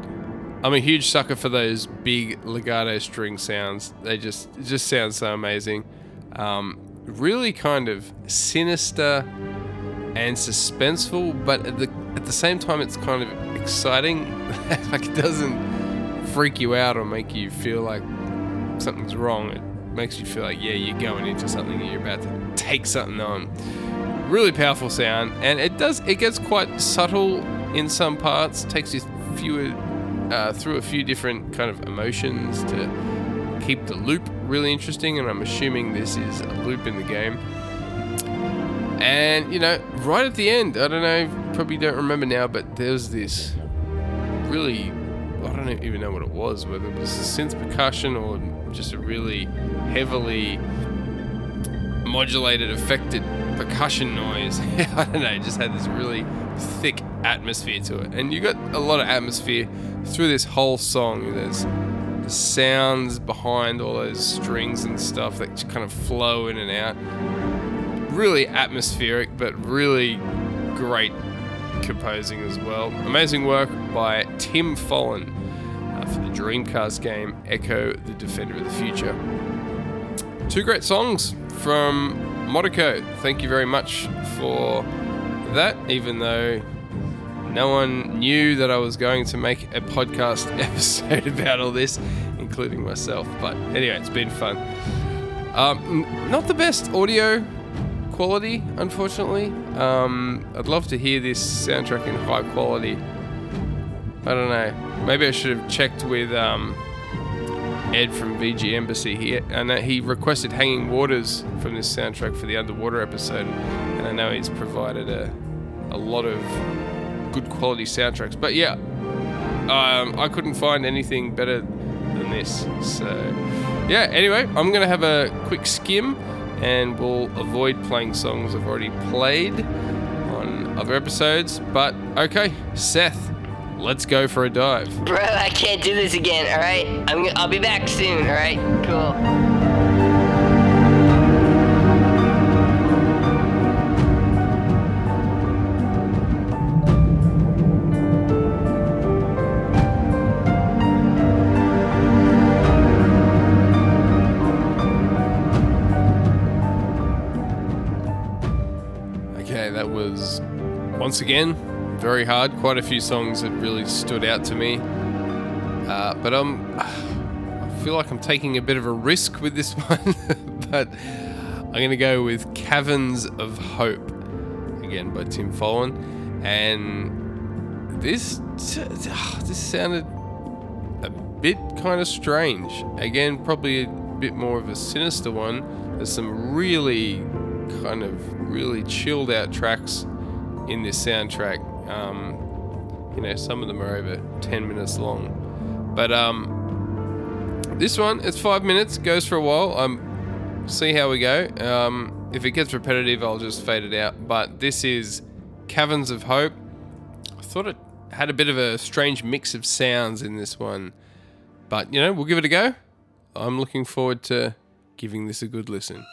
I'm a huge sucker for those big legato string sounds. They just it just sounds so amazing. Um, really kind of sinister and suspenseful, but at the at the same time, it's kind of exciting. Like, it doesn't freak you out or make you feel like something's wrong. It makes you feel like, yeah, you're going into something and you're about to take something on. Really powerful sound, and it does it gets quite subtle in some parts. Takes you fewer uh, through a few different kind of emotions to keep the loop really interesting, and I'm assuming this is a loop in the game. And you know, right at the end, I don't know, probably don't remember now, but there's this really, I don't even know what it was, whether it was synth percussion or just a really heavily modulated, affected percussion noise. I don't know, it just had this really thick atmosphere to it, and you got a lot of atmosphere through this whole song. There's the sounds behind all those strings and stuff that just kind of flow in and out. Really atmospheric, but really great composing as well. Amazing work by Tim Follin uh, for the Dreamcast game Echo the Defender of the Future. Two great songs from Motoko, thank you very much for that, even though no one knew that I was going to make a podcast episode about all this, including myself. But anyway, it's been fun. Um, not the best audio quality, unfortunately. Um, I'd love to hear this soundtrack in high quality. I don't know. Maybe I should have checked with um, Ed from V G Embassy here, and that he requested Hanging Waters from this soundtrack for the underwater episode, and I know he's provided a, a lot of good quality soundtracks, but yeah, um, I couldn't find anything better than this, so yeah, anyway, I'm going to have a quick skim, and we'll avoid playing songs I've already played on other episodes, but okay, Seth, let's go for a dive. Bro, I can't do this again, all right? I'm gonna, I'll be back soon, all right? Cool. Okay, that was, once again, very hard. Quite a few songs that really stood out to me, uh, but I'm, I feel like I'm taking a bit of a risk with this one. But I'm going to go with Caverns of Hope, again by Tim Follin, and this this sounded a bit kind of strange. Again, probably a bit more of a sinister one. There's some really kind of really chilled out tracks in this soundtrack. Um, you know, some of them are over ten minutes long, but um, this one, it's five minutes, goes for a while. Um, see how we go. Um, if it gets repetitive, I'll just fade it out, but this is Caverns of Hope. I thought it had a bit of a strange mix of sounds in this one, but you know, we'll give it a go. I'm looking forward to giving this a good listen.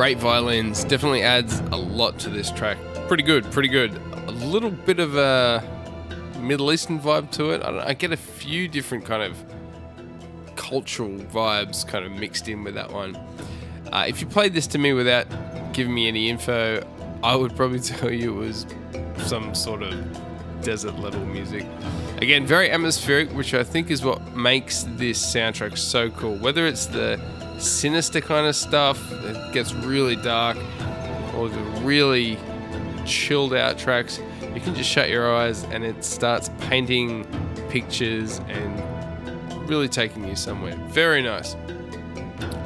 great violins. Definitely adds a lot to this track. Pretty good, pretty good. A little bit of a Middle Eastern vibe to it. I, don't know, I get a few different kind of cultural vibes kind of mixed in with that one. Uh, if you played this to me without giving me any info, I would probably tell you it was some sort of desert level music. Again, very atmospheric, which I think is what makes this soundtrack so cool. Whether it's the sinister kind of stuff that gets really dark, or the really chilled out tracks, you can just shut your eyes and it starts painting pictures and really taking you somewhere. Very nice.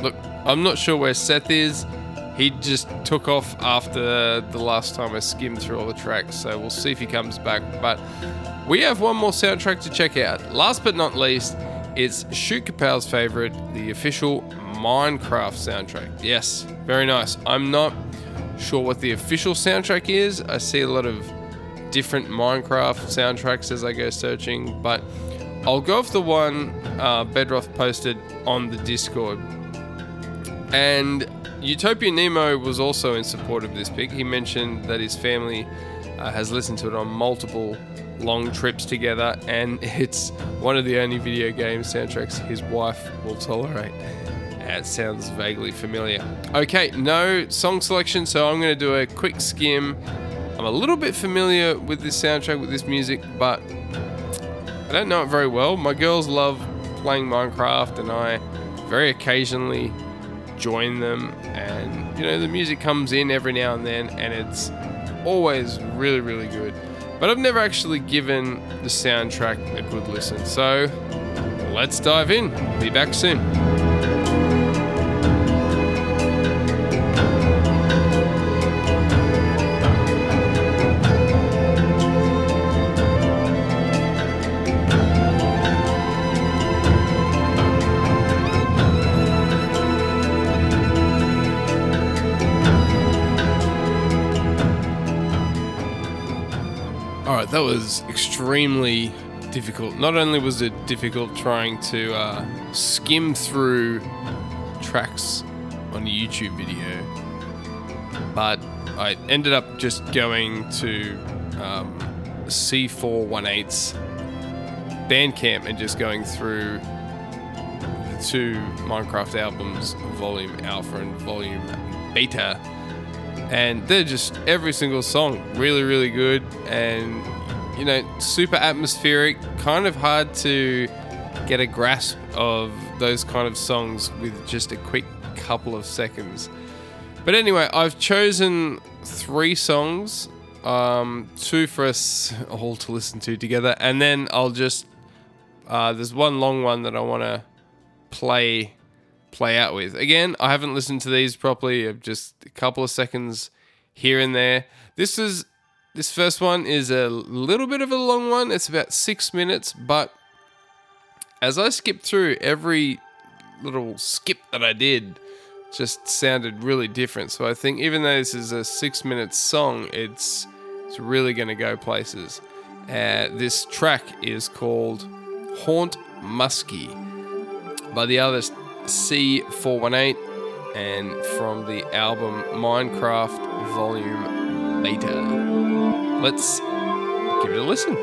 Look, I'm not sure where Seth is. He just took off after the last time I skimmed through all the tracks, so we'll see if he comes back. But we have one more soundtrack to check out. Last but not least, it's Shoot Kapow's favorite, the official Minecraft soundtrack. Yes, very nice. I'm not sure what the official soundtrack is. I see a lot of different Minecraft soundtracks as I go searching, but I'll go off the one uh, Bedroth posted on the Discord. And Utopian Nemo was also in support of this pick. He mentioned that his family uh, has listened to it on multiple long trips together, and it's one of the only video game soundtracks his wife will tolerate. That sounds vaguely familiar. Okay, no song selection, so I'm going to do a quick skim. I'm a little bit familiar with this soundtrack, with this music, but I don't know it very well. My girls love playing Minecraft, and I very occasionally join them, and you know, the music comes in every now and then, and it's always really really good, but I've never actually given the soundtrack a good listen, so let's dive in. Be back soon. That was extremely difficult. Not only was it difficult trying to uh, skim through tracks on a YouTube video, but I ended up just going to um, C four eighteen's Bandcamp and just going through the two Minecraft albums, Volume Alpha and Volume Beta, and they're just, every single song, really, really good, and you know, super atmospheric, kind of hard to get a grasp of those kind of songs with just a quick couple of seconds. But anyway, I've chosen three songs, um, two for us all to listen to together, and then I'll just, uh, there's one long one that I want to play, play out with. Again, I haven't listened to these properly, just a couple of seconds here and there. This is... This first one is a little bit of a long one. It's about six minutes, but as I skipped through, every little skip that I did just sounded really different. So I think even though this is a six-minute song, it's it's really going to go places. Uh, this track is called Haunt Muskie by the artist C four eighteen and from the album Minecraft Volume Beta. Let's give it a listen.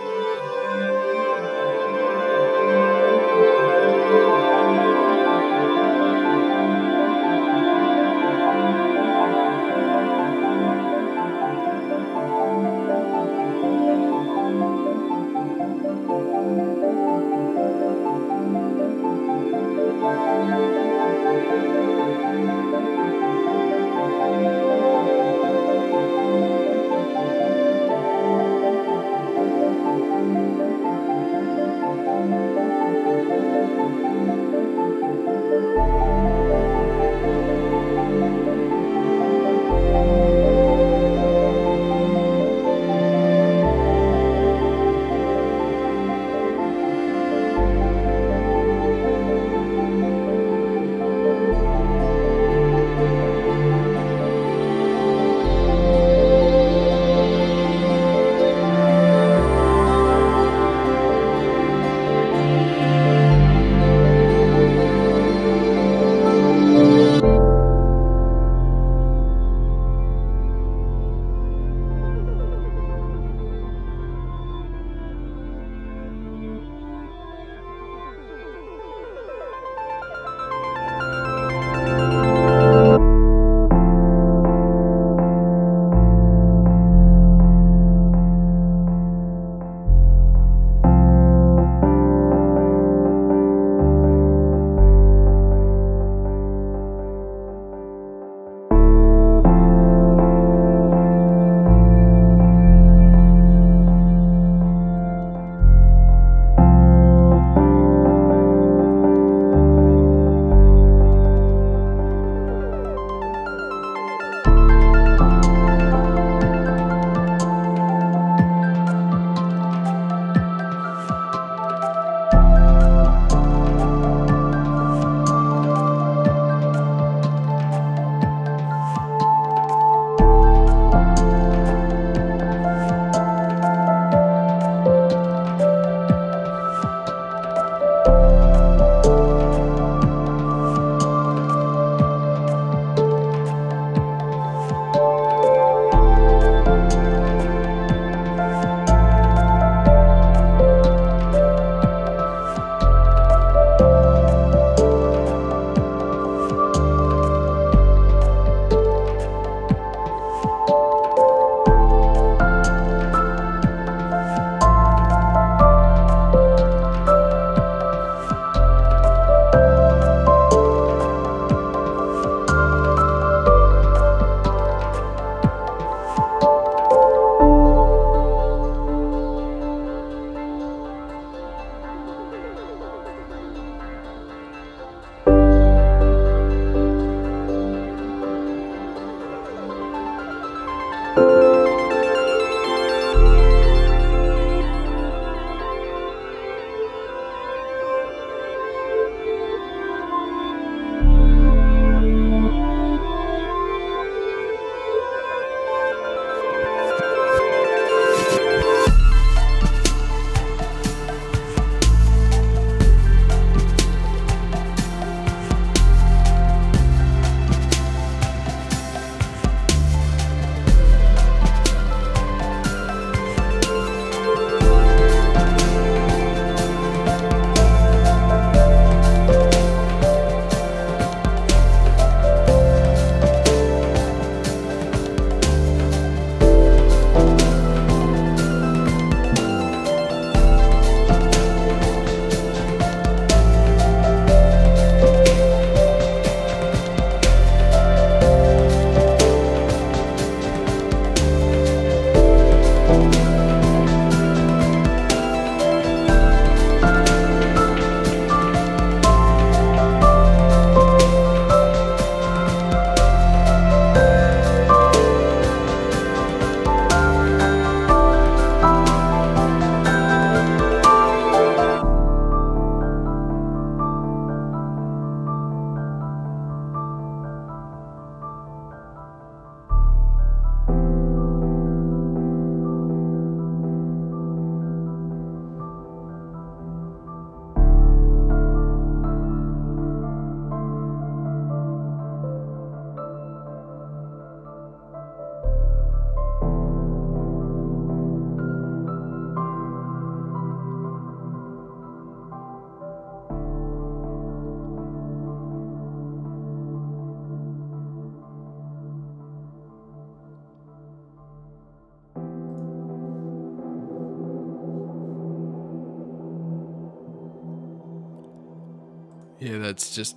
Yeah, that's just,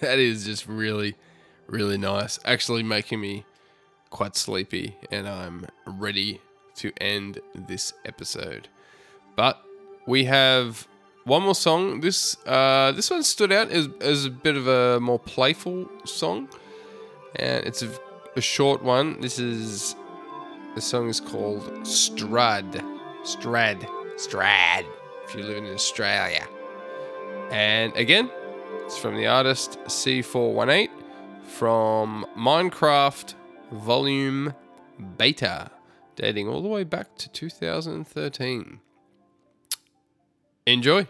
that is just really, really nice. Actually making me quite sleepy, and I'm ready to end this episode. But we have one more song. This uh, this one stood out as, as a bit of a more playful song, and it's a, a short one. This is, the song is called Strad. Strad. Strad. If you're living in Australia. And again, it's from the artist C four eighteen from Minecraft Volume Beta, dating all the way back to two thousand thirteen. Enjoy.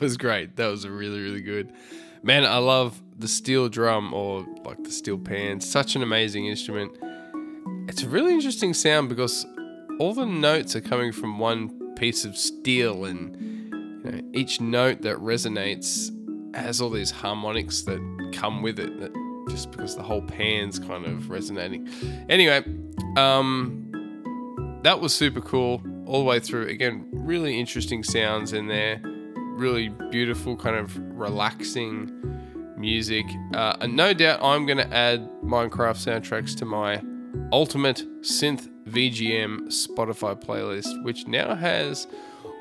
Was great. That was really, really good. Man, I love the steel drum, or like the steel pan. Such an amazing instrument. It's a really interesting sound because all the notes are coming from one piece of steel, and you know, each note that resonates has all these harmonics that come with it, that just because the whole pan's kind of resonating. Anyway, um, that was super cool all the way through. Again, really interesting sounds in there. Really beautiful, kind of relaxing music. Uh, and no doubt I'm going to add Minecraft soundtracks to my ultimate Synth V G M Spotify playlist, which now has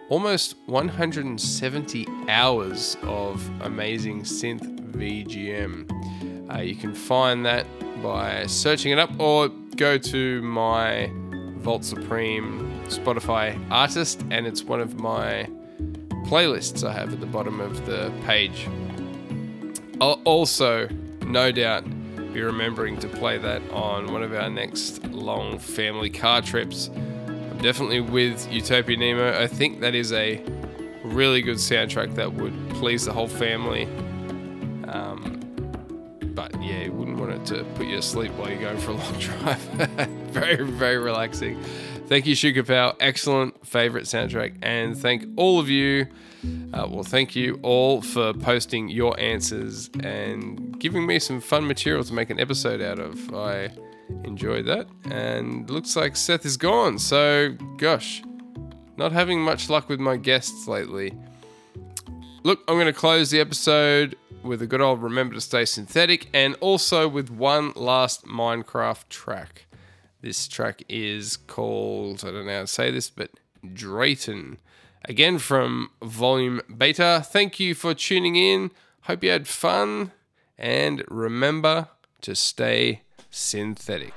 almost one hundred seventy hours of amazing Synth V G M. Uh, you can find that by searching it up, or go to my Vault Supreme Spotify artist, and it's one of my playlists I have at the bottom of the page. I'll also no doubt be remembering to play that on one of our next long family car trips. I'm definitely with Utopian Nemo. I think that is a really good soundtrack that would please the whole family. Um, but yeah, you wouldn't want it to put you to sleep while you're going for a long drive. Very, very relaxing. Thank you, Shoot Kapow. Excellent favorite soundtrack. And thank all of you. Uh, well, thank you all for posting your answers and giving me some fun material to make an episode out of. I enjoyed that. And looks like Seth is gone. So, gosh, not having much luck with my guests lately. Look, I'm going to close the episode with a good old Remember to Stay Synthetic and also with one last Minecraft track. This track is called, I don't know how to say this, but Drayton. Again, from Volume Beta. Thank you for tuning in. Hope you had fun. And remember to stay synthetic.